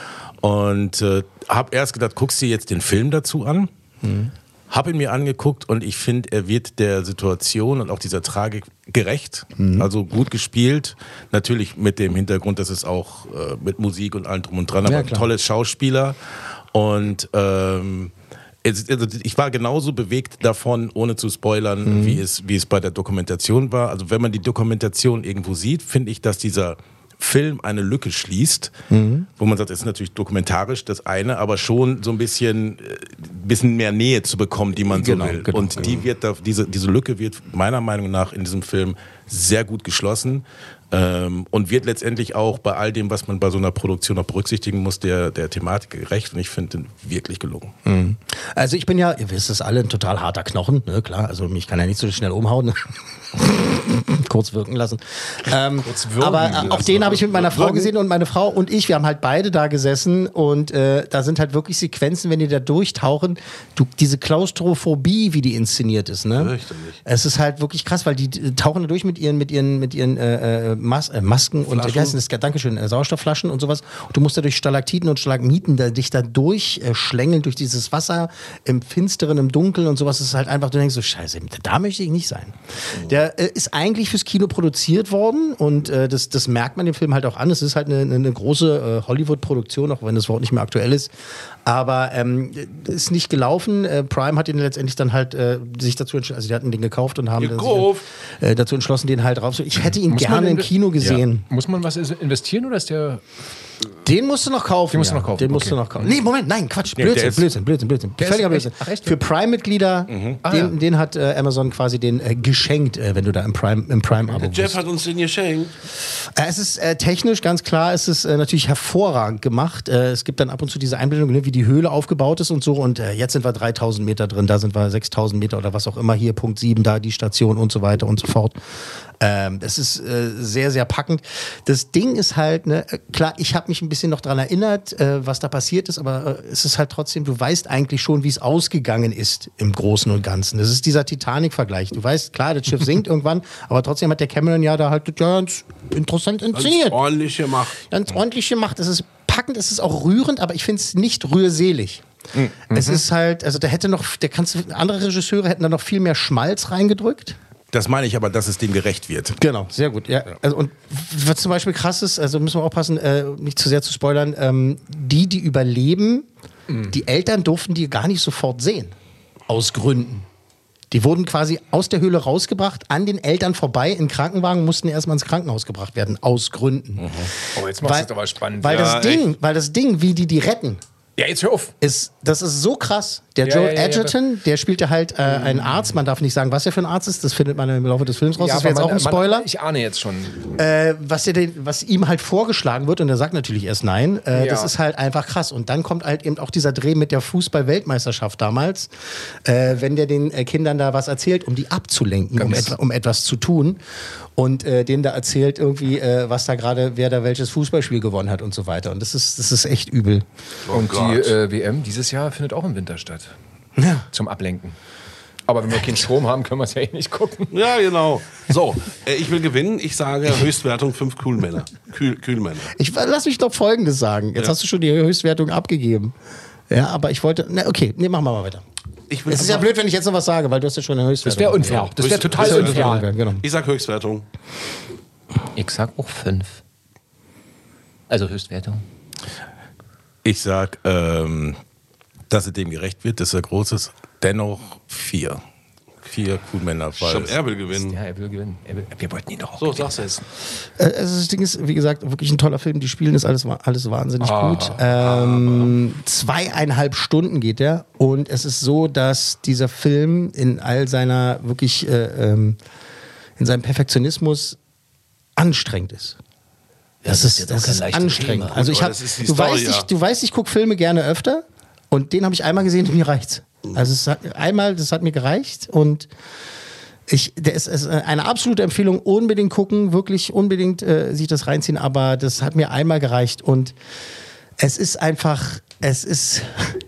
Und äh, habe erst gedacht, guckst du jetzt den Film dazu an? Mhm. Habe ihn mir angeguckt und ich finde, er wird der Situation und auch dieser Tragik gerecht. Mhm. Also gut gespielt. Natürlich mit dem Hintergrund, dass es auch äh, mit Musik und allem drum und dran, aber ja, ein tolles Schauspieler. Und ähm, es, also ich war genauso bewegt davon, ohne zu spoilern, mhm. wie es, wie es bei der Dokumentation war. Also wenn man die Dokumentation irgendwo sieht, finde ich, dass dieser Film eine Lücke schließt, mhm. wo man sagt, es ist natürlich dokumentarisch das eine, aber schon so ein bisschen, bisschen mehr Nähe zu bekommen, die man genau, so will. Genau, und die genau. wird da, diese, diese Lücke wird meiner Meinung nach in diesem Film sehr gut geschlossen ähm, und wird letztendlich auch bei all dem, was man bei so einer Produktion noch berücksichtigen muss, der, der Thematik gerecht, und ich finde den wirklich gelungen. Mhm. Also ich bin ja, ihr wisst es alle, ein total harter Knochen, ne? Klar, also mich kann ja nicht so schnell umhauen. Ne? Kurz wirken lassen. Ähm, Kurz wirken aber lassen. Auch den habe ich mit meiner Frau gesehen und meine Frau und ich, wir haben halt beide da gesessen und äh, da sind halt wirklich Sequenzen, wenn die da durchtauchen, du, diese Klaustrophobie, wie die inszeniert ist. Ne? Richtig. Es ist halt wirklich krass, weil die tauchen da durch mit ihren, mit ihren, mit ihren äh, Mas- äh, Masken Flaschen. und äh, das, Dankeschön, äh, Sauerstoffflaschen und sowas. Und du musst da durch Stalaktiten und Stalagmiten da, dich da durchschlängeln, äh, durch dieses Wasser im Finsteren, im Dunkeln und sowas. Es ist halt einfach, du denkst so, scheiße, da möchte ich nicht sein. Oh. Der äh, ist eigentlich fürs Kino produziert worden und äh, das, das merkt man dem Film halt auch an. Es ist halt eine, eine große äh, Hollywood-Produktion, auch wenn das Wort nicht mehr aktuell ist. Aber ähm, ist nicht gelaufen. Äh, Prime hat ihn letztendlich dann halt äh, sich dazu entschlossen, also die hatten den gekauft und haben gekauft. Sich dann, äh, dazu entschlossen, den halt raufzuholen. Ich hätte ihn muss gerne im Kino gesehen. Ja. Muss man was investieren oder ist der... Den musst du noch kaufen. Den musst du noch kaufen. Den musst du noch kaufen. Nee, Moment, nein, Quatsch. Nee, Blödsinn, Blödsinn, Blödsinn, Blödsinn. Völliger Blödsinn. Ach, echt? Für Prime-Mitglieder, mhm. ah, den, ja. den hat äh, Amazon quasi den äh, geschenkt, äh, wenn du da im Prime-Abo im Prime bist. Der Jeff hat uns den geschenkt. Äh, es ist äh, technisch, ganz klar, es ist äh, natürlich hervorragend gemacht. Äh, es gibt dann ab und zu diese Einblendung, ne, wie die Höhle aufgebaut ist und so. Und äh, jetzt sind wir dreitausend Meter drin, da sind wir sechstausend Meter oder was auch immer. Hier Punkt sieben, da die Station und so weiter und so fort. Ähm, das ist äh, sehr, sehr packend. Das Ding ist halt, ne, klar, ich habe mich ein bisschen noch daran erinnert, äh, was da passiert ist, aber äh, es ist halt trotzdem, du weißt eigentlich schon, wie es ausgegangen ist im Großen und Ganzen. Das ist dieser Titanic-Vergleich. Du weißt, klar, das Schiff sinkt irgendwann, aber trotzdem hat der Cameron ja da halt ja, ganz interessant inszeniert. Ganz ordentlich gemacht. Ganz ordentlich gemacht. Es ist packend, es ist auch rührend, aber ich finde es nicht rührselig. Mhm. Es ist halt, also da hätte noch, da kannst du, andere Regisseure hätten da noch viel mehr Schmalz reingedrückt. Das meine ich aber, dass es dem gerecht wird. Genau, sehr gut. Ja. Also, und was zum Beispiel krass ist, also müssen wir aufpassen, äh, nicht zu sehr zu spoilern, ähm, die, die überleben, mhm. die Eltern durften die gar nicht sofort sehen. Aus Gründen. Die wurden quasi aus der Höhle rausgebracht, an den Eltern vorbei, in Krankenwagen, mussten erstmal ins Krankenhaus gebracht werden. Aus Gründen. Mhm. Oh, jetzt machst du es aber spannend. Weil, ja, das Ding, weil das Ding, wie die die retten, ja, jetzt hör auf. Ist, das ist so krass. Der ja, Joel ja, ja, Edgerton, ja, der spielte halt äh, einen Arzt. Man darf nicht sagen, was er für ein Arzt ist. Das findet man im Laufe des Films raus. Ja, das wäre jetzt man, auch ein Spoiler. Man, ich ahne jetzt schon. Äh, was, den, was ihm halt vorgeschlagen wird, und er sagt natürlich erst nein, äh, ja. das ist halt einfach krass. Und dann kommt halt eben auch dieser Dreh mit der Fußball-Weltmeisterschaft damals, äh, wenn der den äh, Kindern da was erzählt, um die abzulenken, um, etwa, um etwas zu tun. Und äh, denen da erzählt irgendwie, äh, was da gerade, wer da welches Fußballspiel gewonnen hat und so weiter. Und das ist, das ist echt übel. Oh, und die äh, W M dieses Jahr findet auch im Winter statt. Ja. Zum Ablenken. Aber wenn wir keinen Strom haben, können wir es ja eh nicht gucken. Ja, genau. So, äh, ich will gewinnen. Ich sage Höchstwertung fünf Kühlmänner. Kühl, Kühlmänner. Ich, lass mich doch Folgendes sagen. Jetzt ja. hast du schon die Höchstwertung abgegeben. Ja, aber ich wollte... Na, okay, nee, machen wir mal weiter. Ich will es ist ja blöd, wenn ich jetzt noch was sage, weil du hast ja schon eine Höchstwertung. Das wäre unfair. Ja. Das wäre total Höchst, unfair. unfair. Genau. Ich sag Höchstwertung. Ich sag auch fünf. Also Höchstwertung. Ich sag, ähm, dass es dem gerecht wird, dass er groß ist. Dennoch vier. Vier Kuhmänner. Ich glaube, er will gewinnen. Ja, er will gewinnen. Er will, wir wollten ihn doch auch so, gewinnen. So, sag's jetzt. Äh, also das Ding ist, wie gesagt, wirklich ein toller Film. Die spielen ist alles, alles wahnsinnig ah, gut. Ähm, ah, ah. Zweieinhalb Stunden geht der. Und es ist so, dass dieser Film in all seiner wirklich, äh, ähm, in seinem Perfektionismus anstrengend ist. Das, das ist, jetzt das ist anstrengend. Thema. Also ich hab, du, Story, weißt, ja. ich, du weißt, ich gucke Filme gerne öfter. Und den habe ich einmal gesehen und mir reicht's. Also es hat, einmal, das hat mir gereicht und ich, der ist, ist eine absolute Empfehlung, unbedingt gucken, wirklich unbedingt äh, sich das reinziehen, aber das hat mir einmal gereicht und es ist einfach, es ist,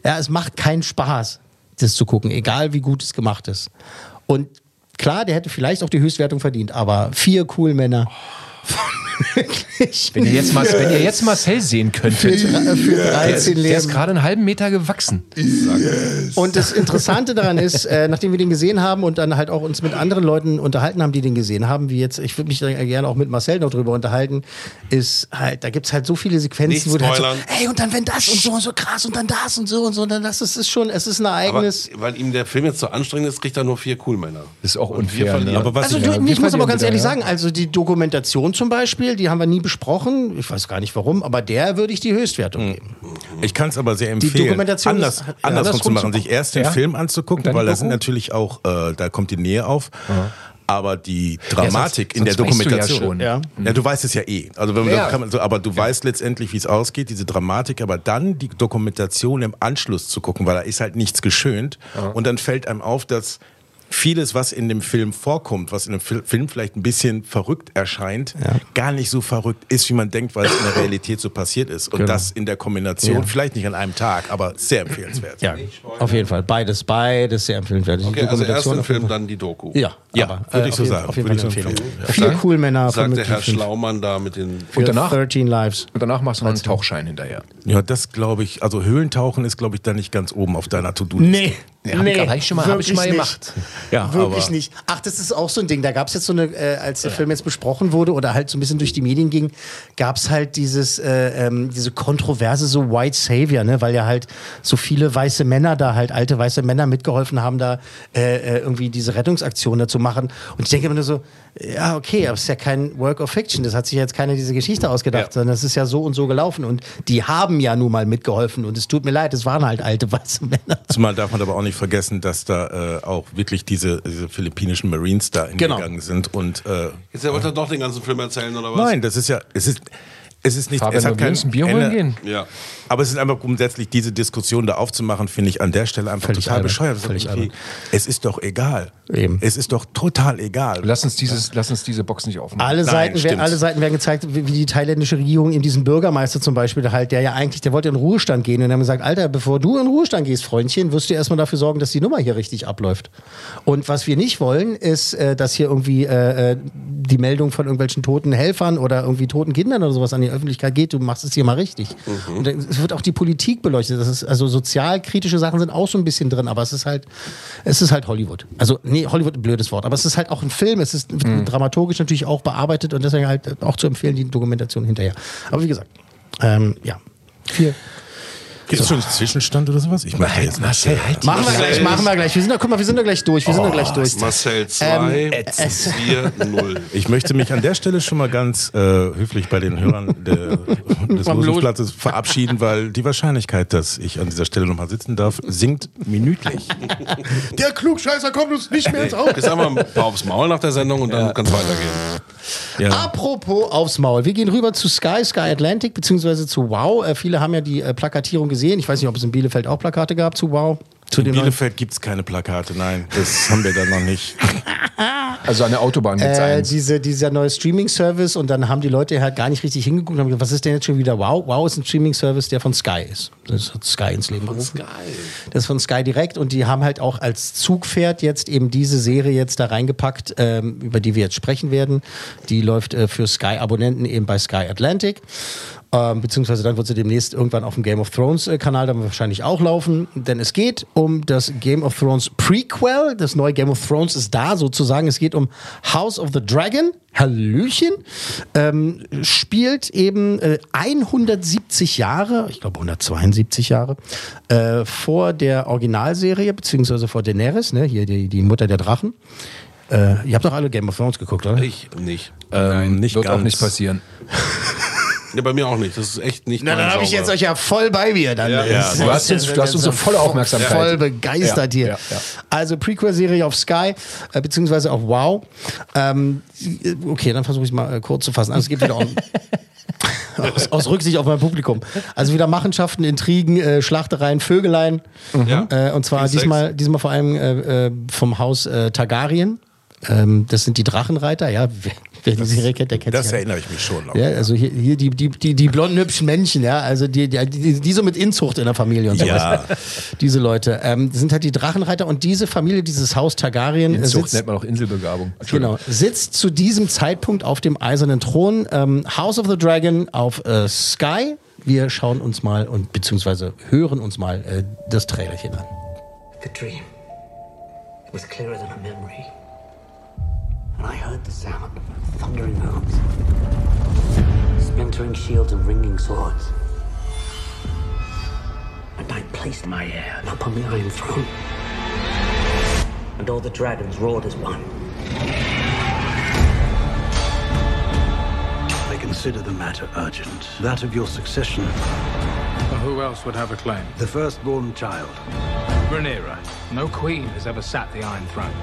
ja, es macht keinen Spaß, das zu gucken, egal wie gut es gemacht ist. Und klar, der hätte vielleicht auch die Höchstwertung verdient, aber vier cool Männer. Oh. wenn, ihr jetzt mal, wenn ihr jetzt Marcel sehen könntet, für, für dreizehn Leben. Der ist gerade einen halben Meter gewachsen. Yes. Und das Interessante daran ist, äh, nachdem wir den gesehen haben und dann halt auch uns mit anderen Leuten unterhalten haben, die den gesehen haben, wie jetzt, ich würde mich gerne auch mit Marcel noch drüber unterhalten, ist halt, da gibt es halt so viele Sequenzen, wo du halt so, hey, und dann wenn das und so und so krass und dann das und so und so und dann das, es ist schon, es ist ein Ereignis. Aber weil ihm der Film jetzt so anstrengend ist, kriegt er nur vier Coolmänner. Ist auch unfair. Ne? Aber was also, ich, du, ich muss aber ganz ehrlich sagen, also die Dokumentation zum Beispiel, die haben wir nie besprochen. Ich weiß gar nicht warum, aber der würde ich die Höchstwertung geben. Ich kann es aber sehr empfehlen, anders, anders, ja, andersrum zu machen, sich erst den ja. Film anzugucken, weil da sind natürlich auch, äh, da kommt die Nähe auf. Ja. Aber die Dramatik ja, sonst, in der Dokumentation. Du ja, schon. Ja. ja, du weißt es ja eh. Also wenn ja. kann man so, aber du ja. weißt letztendlich, wie es ausgeht, diese Dramatik, aber dann die Dokumentation im Anschluss zu gucken, weil da ist halt nichts geschönt. Ja. Und dann fällt einem auf, dass vieles, was in dem Film vorkommt, was in dem Film vielleicht ein bisschen verrückt erscheint, ja. gar nicht so verrückt ist, wie man denkt, weil es in der Realität so passiert ist. Und genau. das in der Kombination, ja. vielleicht nicht an einem Tag, aber sehr empfehlenswert. Ja, auf jeden Fall. Beides, beides sehr empfehlenswert. Okay, also erst den Film, dann die Doku. Ja, ja. Aber, würde äh, ich so sagen. Auf jeden Fall empfehlen. Ja. Vier cool Männer. Sagt der Herr Schlaumann da mit den und danach, dreizehn Lives. Und danach machst du noch einen Tauchschein hinterher. Ja, das glaube ich, also Höhlentauchen ist, glaube ich, da nicht ganz oben auf deiner To-Do-Liste. Nee. Ja, nee, hab ich schon mal, hab ich mal gemacht. Ja, wirklich aber nicht. Ach, das ist auch so ein Ding. Da gab es jetzt so eine, äh, als der ja. Film jetzt besprochen wurde oder halt so ein bisschen durch die Medien ging, gab es halt dieses, äh, ähm, diese Kontroverse, so White Savior, ne? Weil ja halt so viele weiße Männer da halt, alte weiße Männer mitgeholfen haben, da äh, irgendwie diese Rettungsaktion dazu machen. Und ich denke immer nur so, ja, okay, aber es ist ja kein Work of Fiction. Das hat sich jetzt keiner diese Geschichte ausgedacht, ja. sondern es ist ja so und so gelaufen. Und die haben ja nun mal mitgeholfen. Und es tut mir leid, es waren halt alte weiße Männer. Zumal darf man aber auch nicht vergessen, dass da äh, auch wirklich diese, diese philippinischen Marines da hingegangen genau. sind. Und, äh, jetzt wollt ihr doch den ganzen Film erzählen, oder was? Nein, das ist ja, es ist, es ist nicht, Fabian, es hat kein Bier holen gehen. Ja. Aber es ist einfach grundsätzlich, diese Diskussion da aufzumachen, finde ich an der Stelle einfach völlig total albern. bescheuert. Völlig albern. Es ist doch egal. Eben. Es ist doch total egal. Lass uns, dieses, ja. lass uns diese Box nicht aufmachen. Alle, Nein, Seiten, werden, alle Seiten werden gezeigt, wie die thailändische Regierung eben diesen Bürgermeister zum Beispiel, halt, der ja eigentlich, der wollte in den Ruhestand gehen und haben gesagt, Alter, bevor du in den Ruhestand gehst, Freundchen, wirst du erstmal dafür sorgen, dass die Nummer hier richtig abläuft. Und was wir nicht wollen, ist, dass hier irgendwie die Meldung von irgendwelchen toten Helfern oder irgendwie toten Kindern oder sowas an die Öffentlichkeit geht, du machst es hier mal richtig. Mhm. Und es wird auch die Politik beleuchtet. Das ist, also sozialkritische Sachen sind auch so ein bisschen drin, aber es ist halt, es ist halt Hollywood. Also, nee, Hollywood ein blödes Wort, aber es ist halt auch ein Film, es ist mhm. dramaturgisch natürlich auch bearbeitet und deswegen halt auch zu empfehlen, die Dokumentation hinterher. Aber wie gesagt, ähm, ja. Viel. Gibt es so. schon einen Zwischenstand oder sowas? Ich mache halt, jetzt Marcel, halt machen wir gleich, machen wir gleich. Wir sind da, guck mal, wir sind da gleich durch. Wir sind oh, da gleich durch. Marcel zwei vier null. Ich möchte mich an der Stelle schon mal ganz äh, höflich bei den Hörern de, des Losungsplatzes verabschieden, weil die Wahrscheinlichkeit, dass ich an dieser Stelle nochmal sitzen darf, sinkt minütlich. Der Klugscheißer kommt uns nicht mehr ins Auge. Jetzt einmal ein paar aufs Maul nach der Sendung und dann ja. kann es weitergehen. Ja. Apropos aufs Maul. Wir gehen rüber zu Sky, Sky Atlantic, beziehungsweise zu Wow. Äh, viele haben ja die äh, Plakatierung gesehen. Sehen. Ich weiß nicht, ob es in Bielefeld auch Plakate gab zu Wow. Zu in Bielefeld gibt es keine Plakate, nein. Das haben wir da noch nicht. Also an der Autobahn gibt es äh, eins. Diese, dieser neue Streaming-Service und dann haben die Leute halt gar nicht richtig hingeguckt und haben gesagt, was ist denn jetzt schon wieder Wow? Wow ist ein Streaming-Service, der von Sky ist. Das hat Sky ins Leben gerufen. Das ist von Sky direkt und die haben halt auch als Zugpferd jetzt eben diese Serie jetzt da reingepackt, ähm, über die wir jetzt sprechen werden. Die läuft äh, für Sky-Abonnenten eben bei Sky Atlantic. Ähm, beziehungsweise dann wird sie demnächst irgendwann auf dem Game of Thrones-Kanal dann wahrscheinlich auch laufen, denn es geht um das Game of Thrones Prequel, das neue Game of Thrones ist da sozusagen, es geht um House of the Dragon, Hallöchen, ähm, spielt eben äh, hundertsiebzig Jahre, ich glaube hundertzweiundsiebzig Jahre, äh, vor der Originalserie, beziehungsweise vor Daenerys, ne, hier die, die Mutter der Drachen. Äh, ihr habt doch alle Game of Thrones geguckt, oder? Ich nicht. Ähm, Nein, nicht wird ganz. Auch nicht passieren. Ja, bei mir auch nicht. Das ist echt nicht. Na, dann habe ich jetzt euch ja voll bei mir. Dann ja. Ja. Du hast uns so volle Aufmerksamkeit. Voll begeistert ja. hier. Ja. Ja. Also Prequel-Serie auf Sky, äh, beziehungsweise auf Wow. Ähm, okay, dann versuche ich es mal äh, kurz zu fassen. Also es geht wieder um aus, aus Rücksicht auf mein Publikum. Also wieder Machenschaften, Intrigen, äh, Schlachtereien, Vögeleien. Mhm. Äh, und zwar diesmal, diesmal vor allem äh, vom Haus äh, Targaryen. Ähm, das sind die Drachenreiter, ja. Wer die Serie kennt, der kennt das. Das ja. Erinnere ich mich schon. Ja, also hier, hier die, die, die, die blonden, hübschen Männchen, ja. Also die, die, die, die so mit Inzucht in der Familie und so ja. was. Diese Leute. Ähm, das sind halt die Drachenreiter und diese Familie, dieses Haus Targaryen. Inzucht sitzt, nennt man auch Inselbegabung. Genau. Sitzt zu diesem Zeitpunkt auf dem eisernen Thron. Ähm, House of the Dragon auf äh, Sky. Wir schauen uns mal und beziehungsweise hören uns mal äh, das Trailerchen an. The dream was clearer than a memory. And I heard the sound of thundering hooves, splintering shields and ringing swords. And I placed my heir upon the Iron Throne. And all the dragons roared as one. I consider the matter urgent, that of your succession. Well, who else would have a claim? The firstborn child. Rhaenyra. No queen has ever sat the Iron Throne.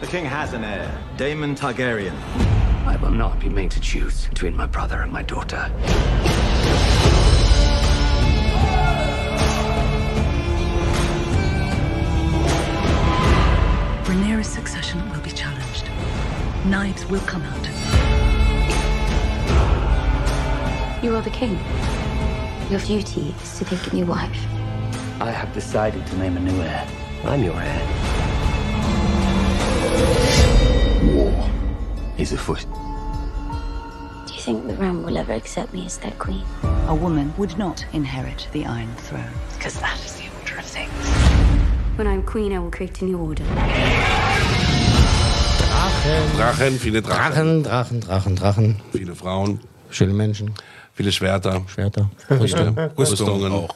The king has an heir, Daemon Targaryen. I will not be made to choose between my brother and my daughter. Rhaenyra's succession will be challenged. Knives will come out. You are the king. Your duty is to take a new wife. I have decided to name a new heir. I'm your heir. War is afoot. Do you think the realm will ever accept me as their queen? A woman would not inherit the Iron Throne. Because that is the order of things. When I'm queen, I will create a new order. Drachen. Drachen, viele Drachen. Drachen, Drachen, Drachen, Drachen. Viele Frauen. Schöne Menschen. Viele Schwerter. Schwerter. Rüste. Rüstungen. Auch.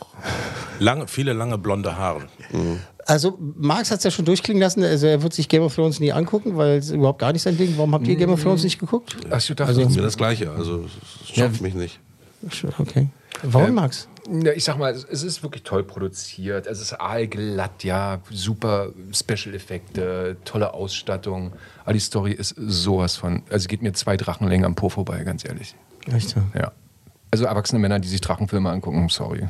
Lange, viele lange blonde Haare. Mhm. Also Max hat es ja schon durchklingen lassen, also er wird sich Game of Thrones nie angucken, weil es überhaupt gar nicht sein Ding. Warum habt ihr Game of Thrones nicht geguckt? Ach, ich dachte, also, das ist mir das Gleiche, also es schafft ja. mich nicht. Okay. Warum, ähm, Max? Na, ich sag mal, es ist wirklich toll produziert, es ist aalglatt, ja, super Special-Effekte, tolle Ausstattung. Aber die Story ist sowas von, also geht mir zwei Drachenlängen am Po vorbei, ganz ehrlich. Echt? Ja. Also erwachsene Männer, die sich Drachenfilme angucken, sorry.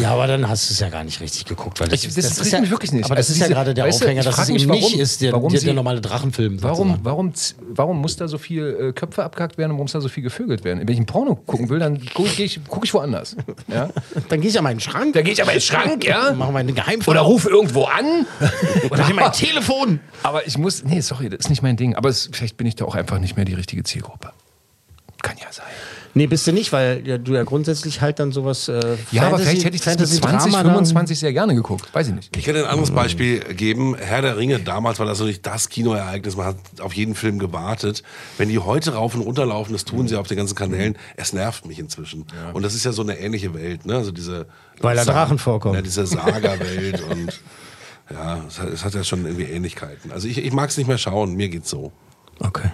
Ja, aber dann hast du es ja gar nicht richtig geguckt. Weil das, ich, das, das ist ja, wirklich nicht. Aber das also ist diese, ja gerade der Aufhänger, weißt du, dass es eben warum, nicht ist, der, der, sie, der normale Drachenfilm. Warum, warum, warum muss da so viel äh, Köpfe abgehackt werden und warum muss da so viel gevögelt werden? Wenn ich ein Porno gucken will, dann gucke ich, guck ich woanders. Ja? Dann gehe ich an meinen Schrank. Dann gehe ich an meinen Schrank, ja. Machen wir eine Geheimfrage. Oder ruf irgendwo an. Oder nimm mein Telefon. Aber ich muss, nee, sorry, das ist nicht mein Ding. Aber es, vielleicht bin ich da auch einfach nicht mehr die richtige Zielgruppe. Kann ja sein. Nee, bist du nicht, weil ja, du ja grundsätzlich halt dann sowas äh, ja, Fantasy, aber vielleicht hätte ich das mit zwanzig, fünfundzwanzig sehr gerne geguckt. Weiß ich nicht. Ich könnte ein anderes Beispiel geben. Herr der Ringe, damals war das natürlich das Kinoereignis. Man hat auf jeden Film gewartet. Wenn die heute rauf und runter laufen, das tun sie auf den ganzen Kanälen. Es nervt mich inzwischen. Ja. Und das ist ja so eine ähnliche Welt. Ne? Also diese weil da Drachen vorkommen. Ja, diese Saga-Welt. Und ja, es hat, es hat ja schon irgendwie Ähnlichkeiten. Also ich, ich mag es nicht mehr schauen. Mir geht's so. Okay.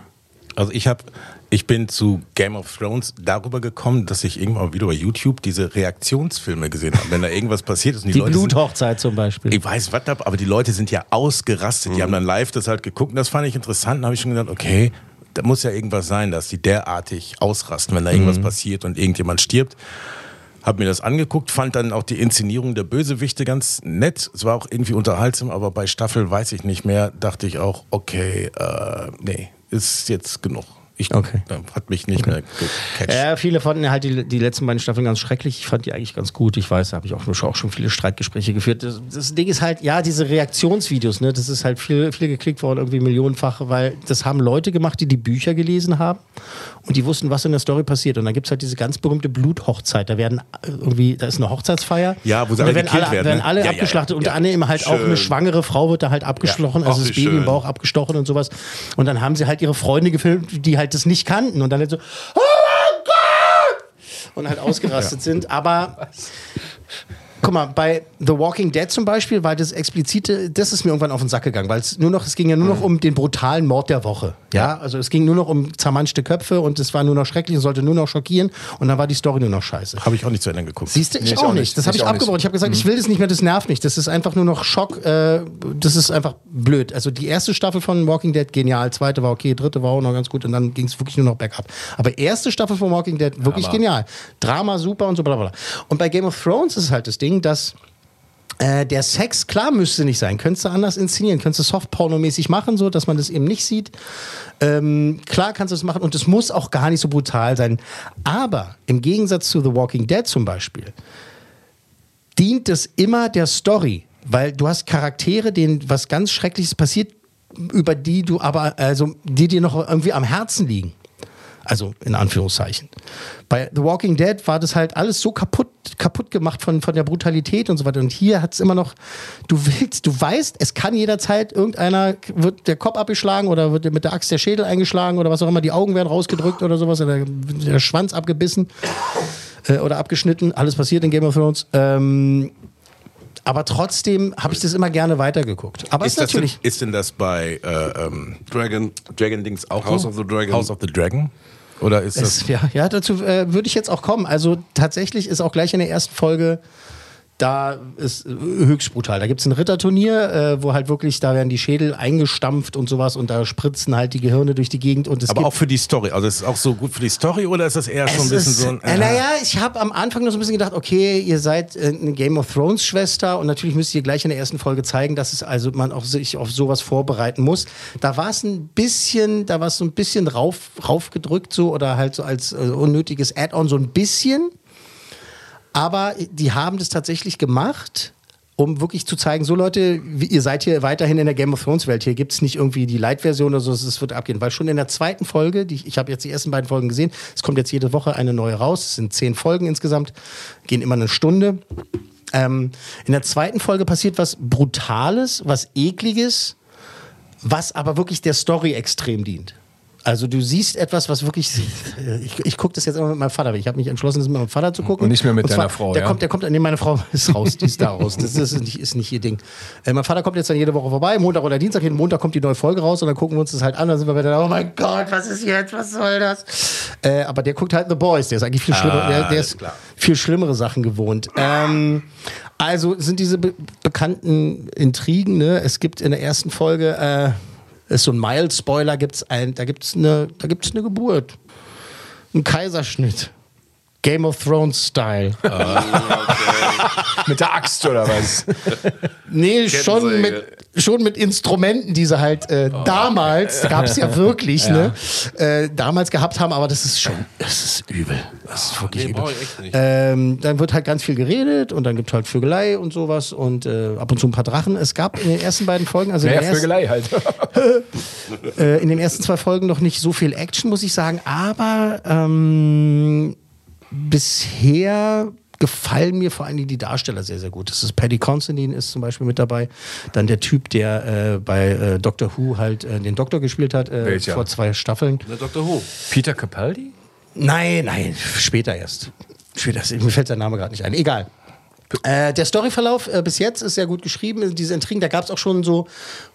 Also ich habe, ich bin zu Game of Thrones darüber gekommen, dass ich irgendwann mal wieder bei YouTube diese Reaktionsfilme gesehen habe, wenn da irgendwas passiert ist. Und die die Leute Bluthochzeit sind, zum Beispiel. Ich weiß, was da, aber die Leute sind ja ausgerastet. Mhm. Die haben dann live das halt geguckt und das fand ich interessant. Da habe ich schon gedacht, okay, da muss ja irgendwas sein, dass die derartig ausrasten, wenn da irgendwas mhm. passiert und irgendjemand stirbt. Habe mir das angeguckt, fand dann auch die Inszenierung der Bösewichte ganz nett. Es war auch irgendwie unterhaltsam, aber bei Staffel weiß ich nicht mehr, dachte ich auch, okay, äh, nee. Ist jetzt genug. Ich, okay. Hat mich nicht okay. mehr gecatcht. Ja, viele fanden halt die, die letzten beiden Staffeln ganz schrecklich. Ich fand die eigentlich ganz gut. Ich weiß, da habe ich auch, auch schon viele Streitgespräche geführt. Das, das Ding ist halt, ja, diese Reaktionsvideos, ne, das ist halt viel, viel geklickt worden, irgendwie millionenfach, weil das haben Leute gemacht, die die Bücher gelesen haben und die wussten, was in der Story passiert. Und dann gibt es halt diese ganz berühmte Bluthochzeit. Da werden irgendwie, da ist eine Hochzeitsfeier. Ja, wo sie alle gekillt werden. Da werden alle, werden, ne? alle ja, abgeschlachtet. Ja, ja. Unter ja. anderem halt schön. Auch eine schwangere Frau wird da halt abgestochen, ja, also das Baby schön. Im Bauch abgestochen und sowas. Und dann haben sie halt ihre Freunde gefilmt, die halt das nicht kannten und dann halt so, oh mein Gott! Und halt ausgerastet ja. sind, aber guck mal, bei The Walking Dead zum Beispiel, weil das explizite, das ist mir irgendwann auf den Sack gegangen, weil es nur noch, es ging ja nur noch um den brutalen Mord der Woche. Ja, ja. Also es ging nur noch um zermanschte Köpfe und es war nur noch schrecklich und sollte nur noch schockieren und dann war die Story nur noch scheiße. Habe ich auch nicht zu Ende geguckt. Siehst du, ich, nee, ich auch nicht. Das habe ich, hab ich abgebrochen. Ich habe gesagt, mhm. ich will das nicht mehr, das nervt nicht. Das ist einfach nur noch Schock, äh, das ist einfach blöd. Also die erste Staffel von Walking Dead, genial, zweite war okay, dritte war auch noch ganz gut und dann ging es wirklich nur noch bergab. Aber erste Staffel von Walking Dead, wirklich ja, genial. Drama, super und so, bla bla. Und bei Game of Thrones ist halt das Ding, dass äh, der Sex, klar, müsste nicht sein. Könntest du anders inszenieren, könntest du softpornomäßig machen, so, dass man das eben nicht sieht. Ähm, klar kannst du das machen und es muss auch gar nicht so brutal sein. Aber im Gegensatz zu The Walking Dead zum Beispiel dient es immer der Story, weil du hast Charaktere, denen was ganz Schreckliches passiert, über die du aber, also die dir noch irgendwie am Herzen liegen. Also in Anführungszeichen. Bei The Walking Dead war das halt alles so kaputt, kaputt gemacht von, von der Brutalität und so weiter. Und hier hat es immer noch, du willst, du weißt, es kann jederzeit irgendeiner, wird der Kopf abgeschlagen oder wird mit der Axt der Schädel eingeschlagen oder was auch immer, die Augen werden rausgedrückt oder sowas, oder der Schwanz abgebissen äh, oder abgeschnitten. Alles passiert in Game of Thrones. Ähm, aber trotzdem habe ich das immer gerne weitergeguckt. Aber ist, ist natürlich das denn, ist denn das bei äh, ähm, Dragon, Dragon Dings auch House, House of the Dragon? House of the Dragon? Oder ist das es, ja, ja, dazu äh, würde ich jetzt auch kommen. Also tatsächlich ist auch gleich in der ersten Folge, da ist äh, höchst brutal. Da gibt es ein Ritterturnier, äh, wo halt wirklich, da werden die Schädel eingestampft und sowas und da spritzen halt die Gehirne durch die Gegend. Und es aber gibt auch für die Story, also ist es auch so gut für die Story oder ist das eher es schon ein bisschen ist, so ein... Äh, naja, ich habe am Anfang nur so ein bisschen gedacht, okay, ihr seid äh, eine Game of Thrones Schwester und natürlich müsst ihr gleich in der ersten Folge zeigen, dass es also man auch sich auf sowas vorbereiten muss. Da war es ein bisschen, da war es so ein bisschen rauf, raufgedrückt so oder halt so als äh, unnötiges Add-on so ein bisschen... Aber die haben das tatsächlich gemacht, um wirklich zu zeigen, so Leute, ihr seid hier weiterhin in der Game of Thrones Welt, hier gibt es nicht irgendwie die Light-Version oder so, es wird abgehen. Weil schon in der zweiten Folge, die, ich habe jetzt die ersten beiden Folgen gesehen, es kommt jetzt jede Woche eine neue raus, es sind zehn Folgen insgesamt, gehen immer eine Stunde. Ähm, in der zweiten Folge passiert was Brutales, was Ekliges, was aber wirklich der Story extrem dient. Also du siehst etwas, was wirklich... Ich, ich gucke das jetzt immer mit meinem Vater. Ich habe mich entschlossen, das mit meinem Vater zu gucken. Und nicht mehr mit und zwar, deiner Frau, der ja? Kommt, der kommt... Nee, meine Frau ist raus, die ist da raus. Das ist nicht, ist nicht ihr Ding. Äh, mein Vater kommt jetzt dann jede Woche vorbei, Montag oder Dienstag. Jeden Montag kommt die neue Folge raus und dann gucken wir uns das halt an. Dann sind wir wieder da, oh mein Gott, was ist jetzt? Was soll das? Äh, aber der guckt halt The Boys. Der ist eigentlich viel, schlimmer, ah, der, der ist viel schlimmere Sachen gewohnt. Ähm, also sind diese be- bekannten Intrigen, ne? Es gibt in der ersten Folge... Äh, ist so ein Mild-Spoiler, gibt's ein, da gibt es eine, eine Geburt. Ein Kaiserschnitt. Game of Thrones-Style. Oh, okay. Mit der Axt oder was? Nee, schon mit, schon mit Instrumenten, die sie halt äh, oh. damals, gab es ja wirklich, ja. Ne? Äh, damals gehabt haben, aber das ist schon, das ist übel. Das ist wirklich nee, übel. Brauch ich echt nicht. Ähm, dann wird halt ganz viel geredet und dann gibt es halt Vögelei und sowas und äh, ab und zu ein paar Drachen. Es gab in den ersten beiden Folgen, also naja, in Vögelei halt. äh, in den ersten zwei Folgen noch nicht so viel Action, muss ich sagen, aber ähm, bisher gefallen mir vor allem die Darsteller sehr, sehr gut. Das ist Paddy Considine ist zum Beispiel mit dabei. Dann der Typ, der äh, bei äh, Doctor Who halt äh, den Doktor gespielt hat, äh, vor zwei Staffeln. Der Doctor Who? Peter Capaldi? Nein, nein, später erst. Später erst. Mir fällt der Name gerade nicht ein. Egal. Äh, der Storyverlauf äh, bis jetzt ist sehr gut geschrieben. Diese Intrigen, da gab es auch schon so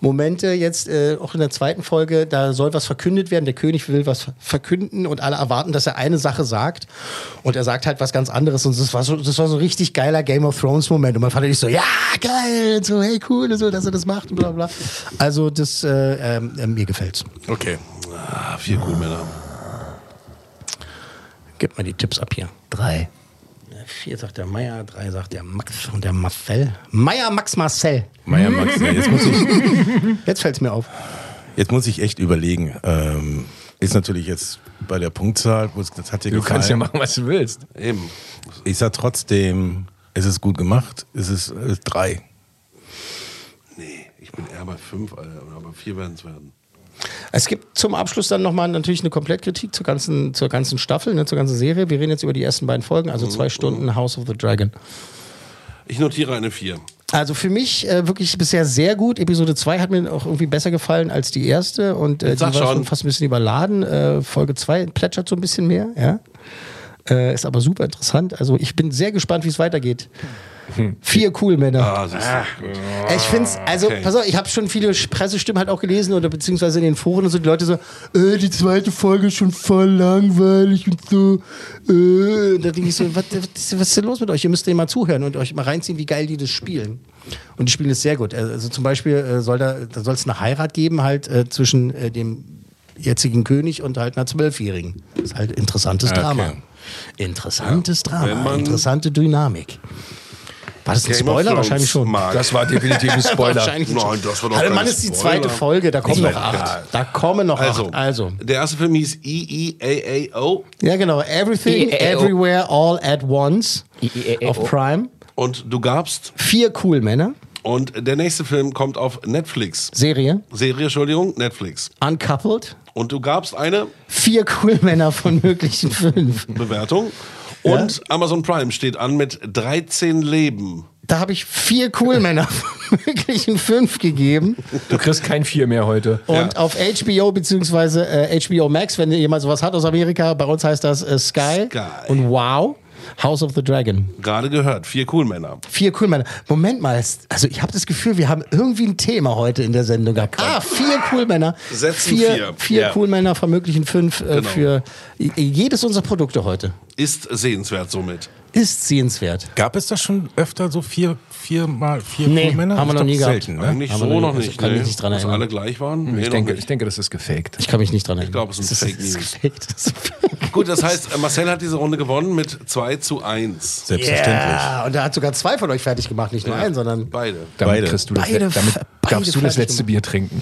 Momente, jetzt äh, auch in der zweiten Folge, da soll was verkündet werden. Der König will was verkünden und alle erwarten, dass er eine Sache sagt. Und er sagt halt was ganz anderes. Und das war so, das war so ein richtig geiler Game of Thrones Moment. Und man fand nicht so, ja, geil, und so, hey, cool, und so, dass er das macht und bla bla. Also das, äh, äh, mir gefällt's. Okay. Ah, vier gute Männer. Gib mal die Tipps ab hier. Drei. Vier sagt der Mayer, drei sagt der Max und der Marcel. Mayer, Max, Marcel. Mayer, Max, jetzt muss ich... Jetzt fällt's mir auf. Jetzt muss ich echt überlegen. Ähm, ist natürlich jetzt bei der Punktzahl, wo es, das hat dir gefallen. Du kannst ja machen, was du willst. Eben. Ich sag trotzdem, es ist gut gemacht, es ist, es ist drei. Nee, ich bin eher bei fünf, Alter, aber vier werden es werden. Es gibt zum Abschluss dann nochmal natürlich eine Komplettkritik zur ganzen, zur ganzen Staffel, ne, zur ganzen Serie. Wir reden jetzt über die ersten beiden Folgen, also zwei Stunden House of the Dragon. Ich notiere eine vier. Also für mich äh, wirklich bisher sehr gut. Episode zwei hat mir auch irgendwie besser gefallen als die erste. Und äh, die war schon fast ein bisschen überladen. Äh, Folge zwei plätschert so ein bisschen mehr. Ja? Äh, ist aber super interessant. Also ich bin sehr gespannt, wie es weitergeht. Vier cool Männer. Ah, das ist ah. Ich finde es, also, okay. pass auf, ich habe schon viele Pressestimmen halt auch gelesen oder beziehungsweise in den Foren und so, die Leute so, äh, die zweite Folge ist schon voll langweilig und so. Äh. Und da denke ich so, was, was, was ist denn los mit euch? Ihr müsst denen mal zuhören und euch mal reinziehen, wie geil die das spielen. Und die spielen es sehr gut. Also zum Beispiel soll da, da soll es eine Heirat geben halt äh, zwischen äh, dem jetzigen König und halt einer Zwölfjährigen. Das ist halt interessantes okay. Drama. Interessantes ja. Drama, interessante Dynamik. War das ein Game Spoiler? Wahrscheinlich schon. Mark. Das war definitiv ein Spoiler. Wahrscheinlich Nein, das war doch also, Mann, ist die zweite Spoiler. Folge, da kommen noch acht. Ja. Da kommen noch also, acht. Also. Der erste Film hieß E E A A O. Ja, genau. Everything, Everywhere, All at Once. Auf Prime. Und du gabst? Vier cool Männer. Und der nächste Film kommt auf Netflix. Serie? Serie, Entschuldigung, Netflix. Uncoupled. Und du gabst eine? Vier cool Männer von möglichen fünf. Bewertung. Und ja? Amazon Prime steht an mit dreizehn Leben. Da habe ich vier cool Männer von möglichen fünf gegeben. Du kriegst kein vier mehr heute. Und ja. auf H B O beziehungsweise äh, H B O Max, wenn ihr jemand sowas hat aus Amerika, bei uns heißt das äh, Sky. Sky. Und Wow. House of the Dragon. Gerade gehört, vier cool Männer. Vier cool Männer. Moment mal, also ich habe das Gefühl, wir haben irgendwie ein Thema heute in der Sendung gehabt. Ah, vier cool Männer. Setzen vier. Vier, vier yeah. cool Männer von möglichen fünf äh, genau. für jedes unserer Produkte heute. Ist sehenswert somit. Ist sehenswert. Gab es das schon öfter so vier, vier mal vier nee, cool Männer? Haben wir noch nie gehabt. Selten, ne? Eigentlich haben so noch, noch nicht. Ich kann nee. mich nicht dran erinnern. Dass alle gleich waren? Nee, ich, denke, ich denke, das ist gefaked. Ich kann mich nicht dran erinnern. Ich glaube, es ist ein Fake News. Gut, das heißt, Marcel hat diese Runde gewonnen mit zwei zu eins. Selbstverständlich. Yeah. Und er hat sogar zwei von euch fertig gemacht. Nicht nur ja. einen, sondern beide. Damit, beide. Du beide das, damit beide darfst du das letzte gemacht. Bier trinken.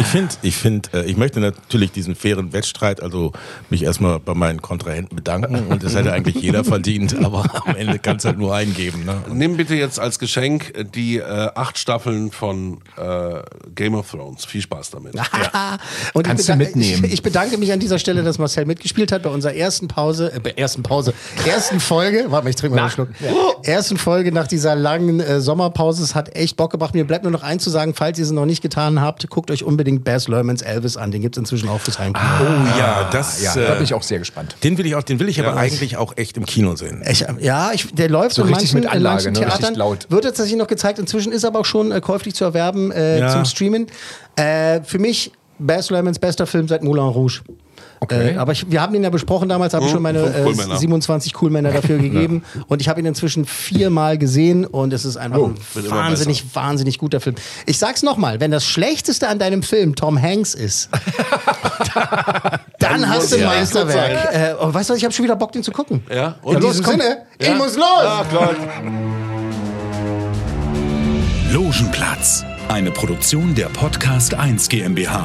ich finde, ich, find, ich möchte natürlich diesen fairen Wettstreit, also mich erstmal bei meinen Kontrahenten bedanken. Und das hätte eigentlich jeder verdient, aber am Ende kannst du halt nur eingeben. Ne? Nimm bitte jetzt als Geschenk die äh, acht Staffeln von äh, Game of Thrones. Viel Spaß damit. ja. Und kannst du mitnehmen. Ich, ich bedanke mich an dieser Stelle, dass Marcel mitgespielt hat bei unserer ersten Pause, äh, ersten Pause, ersten Folge, warte mal, ich trinke mal einen Schluck, ja. ersten Folge nach dieser langen äh, Sommerpause, es hat echt Bock gebracht. Mir bleibt nur noch eins zu sagen, falls ihr es noch nicht getan habt, guckt euch unbedingt Baz Luhrmanns Elvis an, den gibt es inzwischen auch fürs Heimkino. Ah, oh ja, das, ja, da bin ich auch sehr gespannt. Den will ich auch, den will ich ja, aber eigentlich auch echt im Kino sehen. Ich, ja, ich, der läuft so in manchen, mit Anlage, in manchen Theatern, ne? Laut. Wird jetzt tatsächlich noch gezeigt, inzwischen ist aber auch schon äh, käuflich zu erwerben äh, ja. zum Streamen. Äh, für mich Baz Luhrmanns bester Film seit Moulin Rouge. Okay. Äh, aber ich, wir haben ihn ja besprochen damals, habe ich oh, schon meine cool äh, siebenundzwanzig Coolmänner dafür gegeben ja. und ich habe ihn inzwischen viermal gesehen und es ist einfach oh, ein wahnsinnig, wahnsinnig guter Film. Ich sag's nochmal, wenn das Schlechteste an deinem Film Tom Hanks ist, dann, dann hast du ein ja. Meisterwerk. Äh, oh, weißt du was, ich habe schon wieder Bock, den zu gucken. Ja? Und in diesem Sinne, ja? ich muss los! Ach, Gott. Logenplatz, eine Produktion der Podcast eins GmbH.